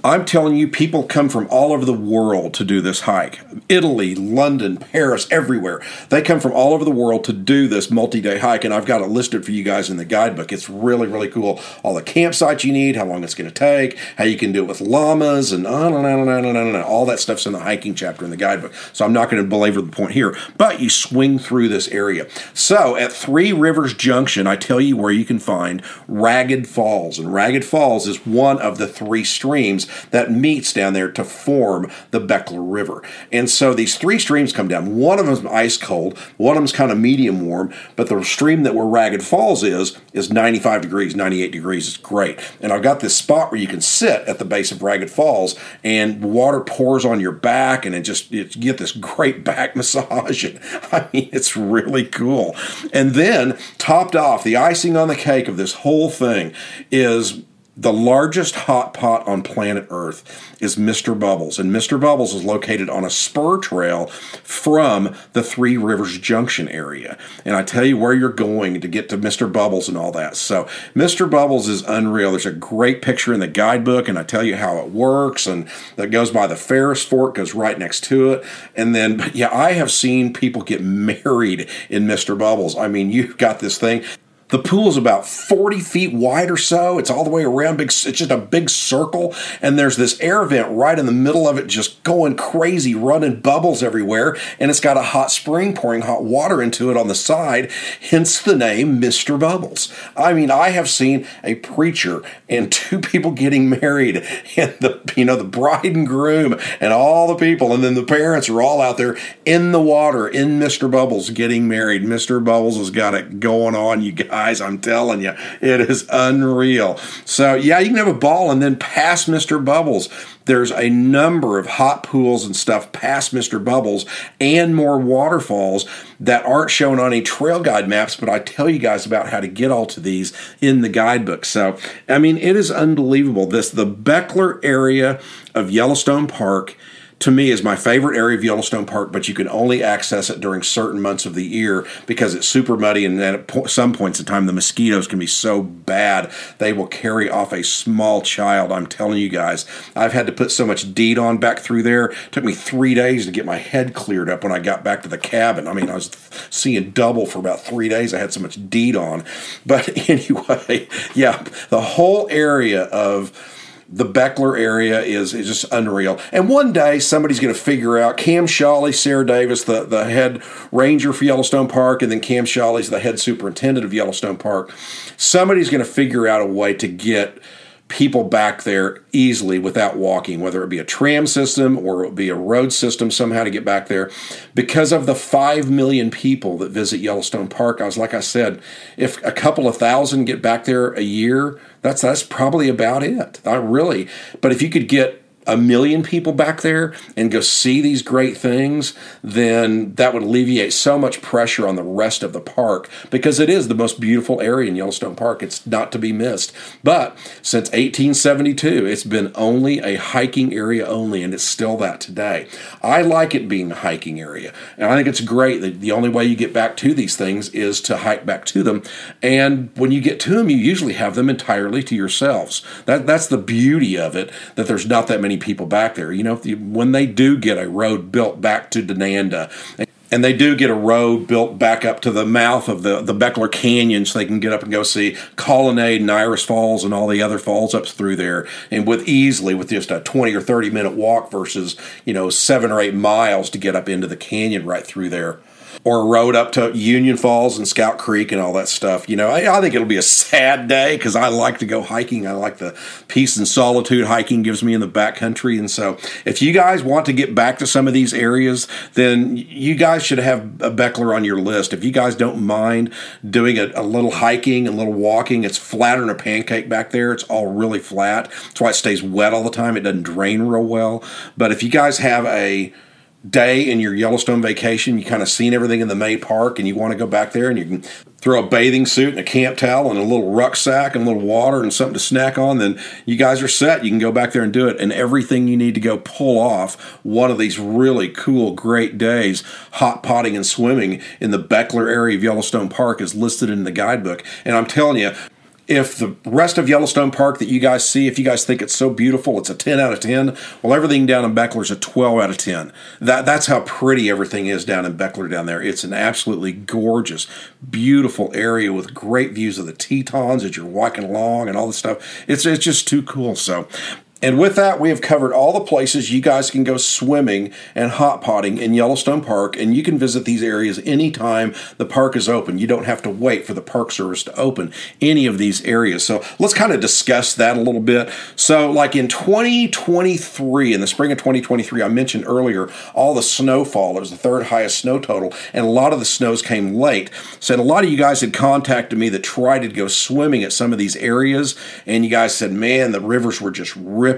I'm telling you, people come from all over the world to do this hike. Italy, London, Paris, everywhere. They come from all over the world to do this multi-day hike, and I've got it listed for you guys in the guidebook. It's really, really cool. All the campsites you need, how long it's going to take, how you can do it with llamas, and on and on. All that stuff's in the hiking chapter in the guidebook, so I'm not going to belabor the point here. But you swing through this area. So at Three Rivers Junction, I tell you where you can find Ragged Falls, and Ragged Falls is one of the three streams that meets down there to form the Beckler River. And so these three streams come down. One of them's ice cold, one of them's kind of medium warm, but the stream that where Ragged Falls is 95 degrees, 98 degrees. It's great. And I've got this spot where you can sit at the base of Ragged Falls, and water pours on your back, and you get this great back massage. And I mean, it's really cool. And then topped off, the icing on the cake of this whole thing is the largest hot pot on planet Earth is Mr. Bubbles, and Mr. Bubbles is located on a spur trail from the Three Rivers Junction area, and I tell you where you're going to get to Mr. Bubbles and all that. So Mr. Bubbles is unreal. There's a great picture in the guidebook, and I tell you how it works, and that goes by the Ferris Fork, goes right next to it, and then, but yeah, I have seen people get married in Mr. Bubbles. I mean, you've got this thing. The pool is about 40 feet wide or so. It's all the way around. It's just a big circle. And there's this air vent right in the middle of it just going crazy, running bubbles everywhere. And it's got a hot spring pouring hot water into it on the side, hence the name Mr. Bubbles. I mean, I have seen a preacher and two people getting married, and the bride and groom and all the people. And then the parents are all out there in the water in Mr. Bubbles getting married. Mr. Bubbles has got it going on, you guys. I'm telling you, it is unreal. So yeah, you can have a ball, and then past Mr. Bubbles, there's a number of hot pools and stuff past Mr. Bubbles and more waterfalls that aren't shown on any trail guide maps, but I tell you guys about how to get all to these in the guidebook. So, I mean, it is unbelievable. The Beckler area of Yellowstone Park, to me, is my favorite area of Yellowstone Park, but you can only access it during certain months of the year because it's super muddy, and at some points in time, the mosquitoes can be so bad, they will carry off a small child. I'm telling you guys, I've had to put so much DEET on back through there. It took me 3 days to get my head cleared up when I got back to the cabin. I mean, I was seeing double for about 3 days. I had so much DEET on. But anyway, yeah, the whole area of the Beckler area is just unreal. And one day, somebody's going to figure out Cam Sholley, Sarah Davis, the head ranger for Yellowstone Park, and then Cam Sholley's the head superintendent of Yellowstone Park. Somebody's going to figure out a way to get people back there easily without walking, whether it be a tram system or it be a road system somehow to get back there. Because of the 5 million people that visit Yellowstone Park, I was like I said, if a couple of thousand get back there a year, that's probably about it. I really, but if you could get 1 million people back there and go see these great things, then that would alleviate so much pressure on the rest of the park, because it is the most beautiful area in Yellowstone Park. It's not to be missed. But since 1872, it's been only a hiking area only, and it's still that today. I like it being a hiking area, and I think it's great that the only way you get back to these things is to hike back to them. And when you get to them, you usually have them entirely to yourselves. That's the beauty of it, that there's not that many people back there. You know, when they do get a road built back to Denanda, and they do get a road built back up to the mouth of the Beckler Canyon, so they can get up and go see Colonnade and Iris Falls and all the other falls up through there, and with just a 20 or 30 minute walk versus, 7 or 8 miles to get up into the canyon right through there. Or a road up to Union Falls and Scout Creek and all that stuff. I think it'll be a sad day, because I like to go hiking. I like the peace and solitude hiking gives me in the backcountry. And so if you guys want to get back to some of these areas, then you guys should have a Beckler on your list. If you guys don't mind doing a little hiking, a little walking, it's flatter than a pancake back there. It's all really flat. That's why it stays wet all the time. It doesn't drain real well. But if you guys have a day in your Yellowstone vacation, you kind of seen everything in the May Park, and you want to go back there, and you can throw a bathing suit and a camp towel and a little rucksack and a little water and something to snack on, then you guys are set. You can go back there and do it. And everything you need to go pull off one of these really cool, great days, hot potting and swimming in the Beckler area of Yellowstone Park, is listed in the guidebook. And I'm telling you, if the rest of Yellowstone Park that you guys see, if you guys think it's so beautiful, it's a 10 out of 10, well, everything down in Beckler is a 12 out of 10. That's how pretty everything is down in Beckler down there. It's an absolutely gorgeous, beautiful area with great views of the Tetons as you're walking along and all this stuff. It's just too cool. And with that, we have covered all the places you guys can go swimming and hot potting in Yellowstone Park, and you can visit these areas anytime the park is open. You don't have to wait for the Park Service to open any of these areas. So let's kind of discuss that a little bit. So like in 2023, in the spring of 2023, I mentioned earlier, all the snowfall, it was the third highest snow total, and a lot of the snows came late. So a lot of you guys had contacted me that tried to go swimming at some of these areas, and you guys said, man, the rivers were just ripping.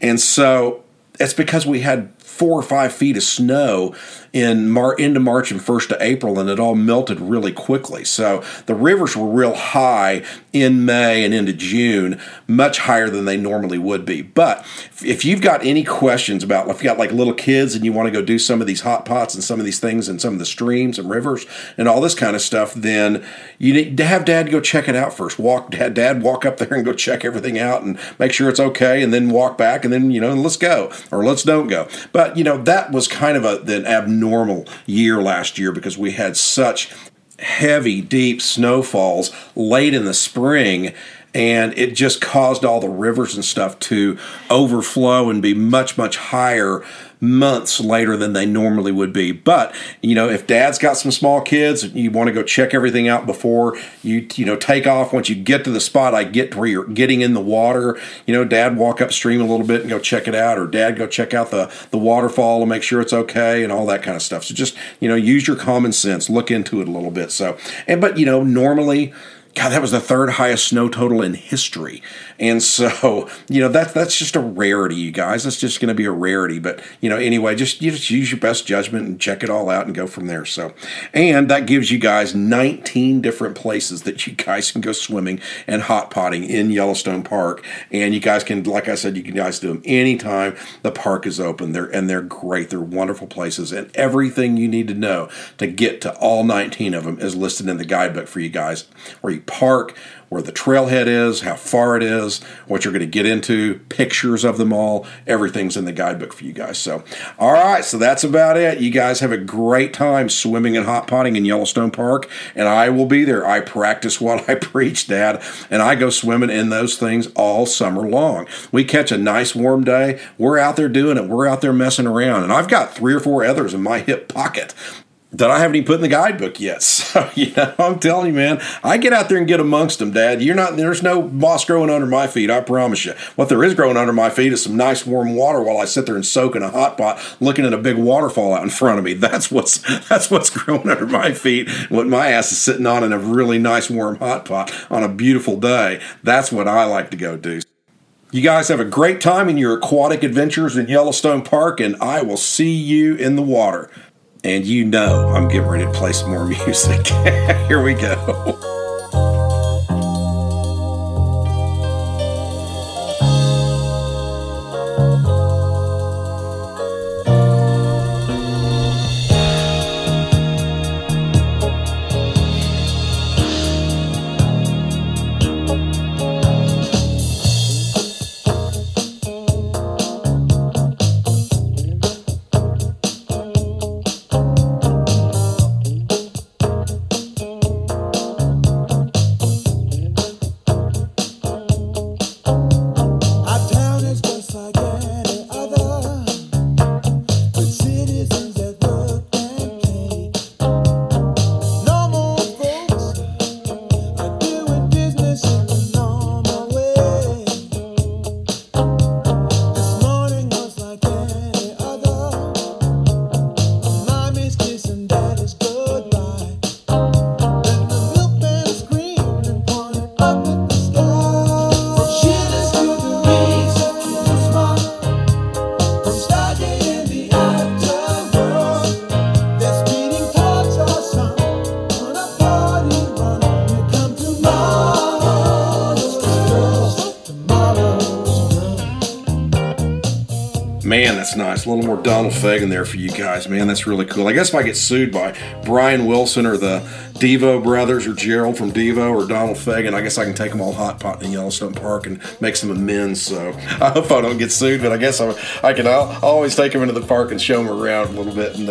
And so it's because we had 4 or 5 feet of snow in into March and 1st of April, and it all melted really quickly. So the rivers were real high in May and into June, much higher than they normally would be. But if you've got any questions about, if you've got like little kids and you want to go do some of these hot pots and some of these things and some of the streams and rivers and all this kind of stuff, then you need to have Dad go check it out first. Dad walk up there and go check everything out and make sure it's okay, and then walk back, and then, let's go or let's don't go. But, that was kind of an abnormal year last year, because we had such heavy, deep snowfalls late in the spring, and it just caused all the rivers and stuff to overflow and be much, much higher months later than they normally would be. But, if Dad's got some small kids, you want to go check everything out before you take off. Once you get to the spot, I get to where you're getting in the water, Dad walk upstream a little bit and go check it out, or Dad go check out the waterfall and make sure it's okay and all that kind of stuff. So just, use your common sense, look into it a little bit. But normally, God, that was the third highest snow total in history. And so, that's just a rarity, you guys. That's just going to be a rarity. But, anyway, just use your best judgment and check it all out and go from there. And that gives you guys 19 different places that you guys can go swimming and hot potting in Yellowstone Park. And you guys can, like I said, you can guys do them anytime the park is open. They're great. They're wonderful places. And everything you need to know to get to all 19 of them is listed in the guidebook for you guys, where you park, where the trailhead is, how far it is, what you're going to get into, pictures of them all. Everything's in the guidebook for you guys. So, all right, so that's about it. You guys have a great time swimming and hot potting in Yellowstone Park, and I will be there. I practice what I preach, Dad, and I go swimming in those things all summer long. We catch a nice warm day. We're out there doing it. We're out there messing around, and I've got 3 or 4 others in my hip pocket that I haven't even put in the guidebook yet. So, you know, I'm telling you, man, I get out there and get amongst them, Dad. There's no moss growing under my feet, I promise you. What there is growing under my feet is some nice warm water while I sit there and soak in a hot pot looking at a big waterfall out in front of me. That's what's growing under my feet, what my ass is sitting on in a really nice warm hot pot on a beautiful day. That's what I like to go do. You guys have a great time in your aquatic adventures in Yellowstone Park, and I will see you in the water. And you know I'm getting ready to play some more music. Here we go. Nice. A little more Donald Fagen there for you guys, man. That's really cool. I guess if I get sued by Brian Wilson or the Devo brothers or Gerald from Devo or Donald Fagen, I guess I can take them all hot pot in Yellowstone Park and make some amends. So I hope I don't get sued, but I guess I can always take them into the park and show them around a little bit and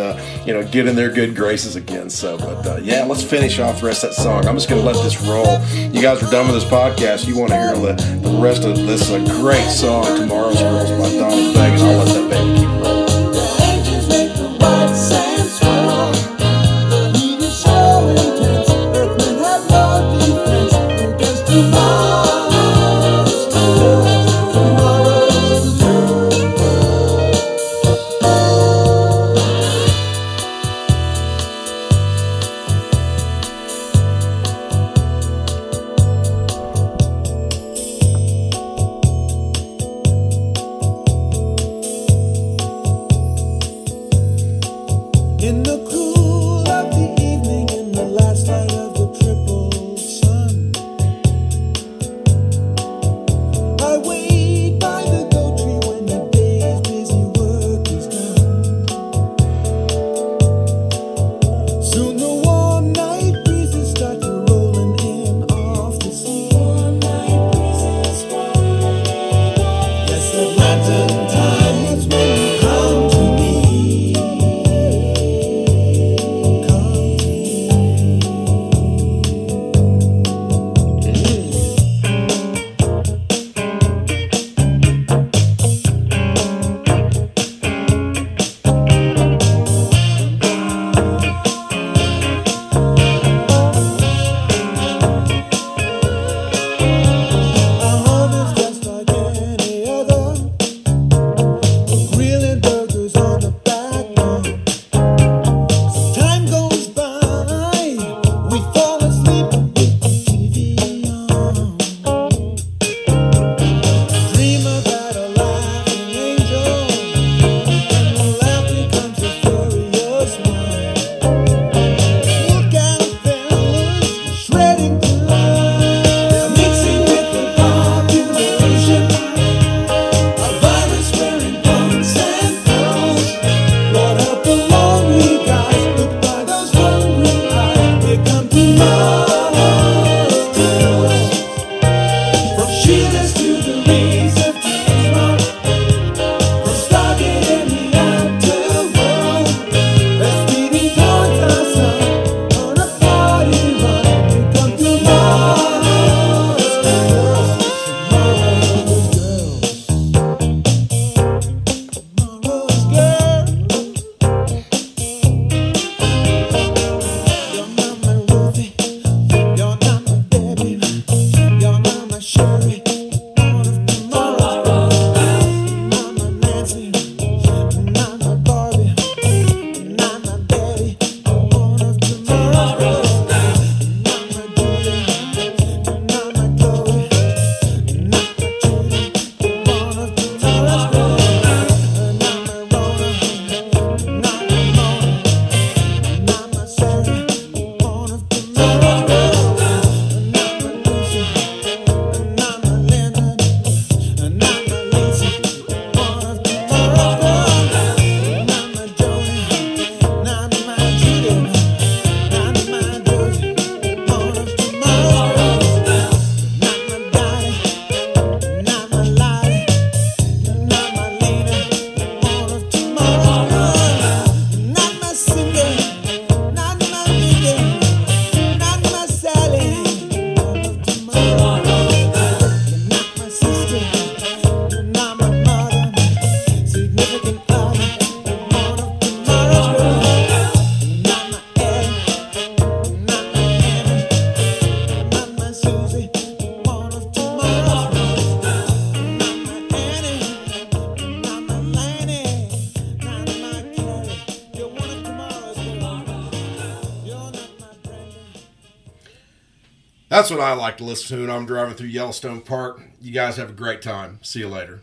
get in their good graces again. So, but let's finish off the rest of that song. I'm just going to let this roll. You guys are done with this podcast. You want to hear the rest of this great song, Tomorrow's Girls by Donald Fagen. I'll let that baby. That's what I like to listen to when I'm driving through Yellowstone Park. You guys have a great time. See you later.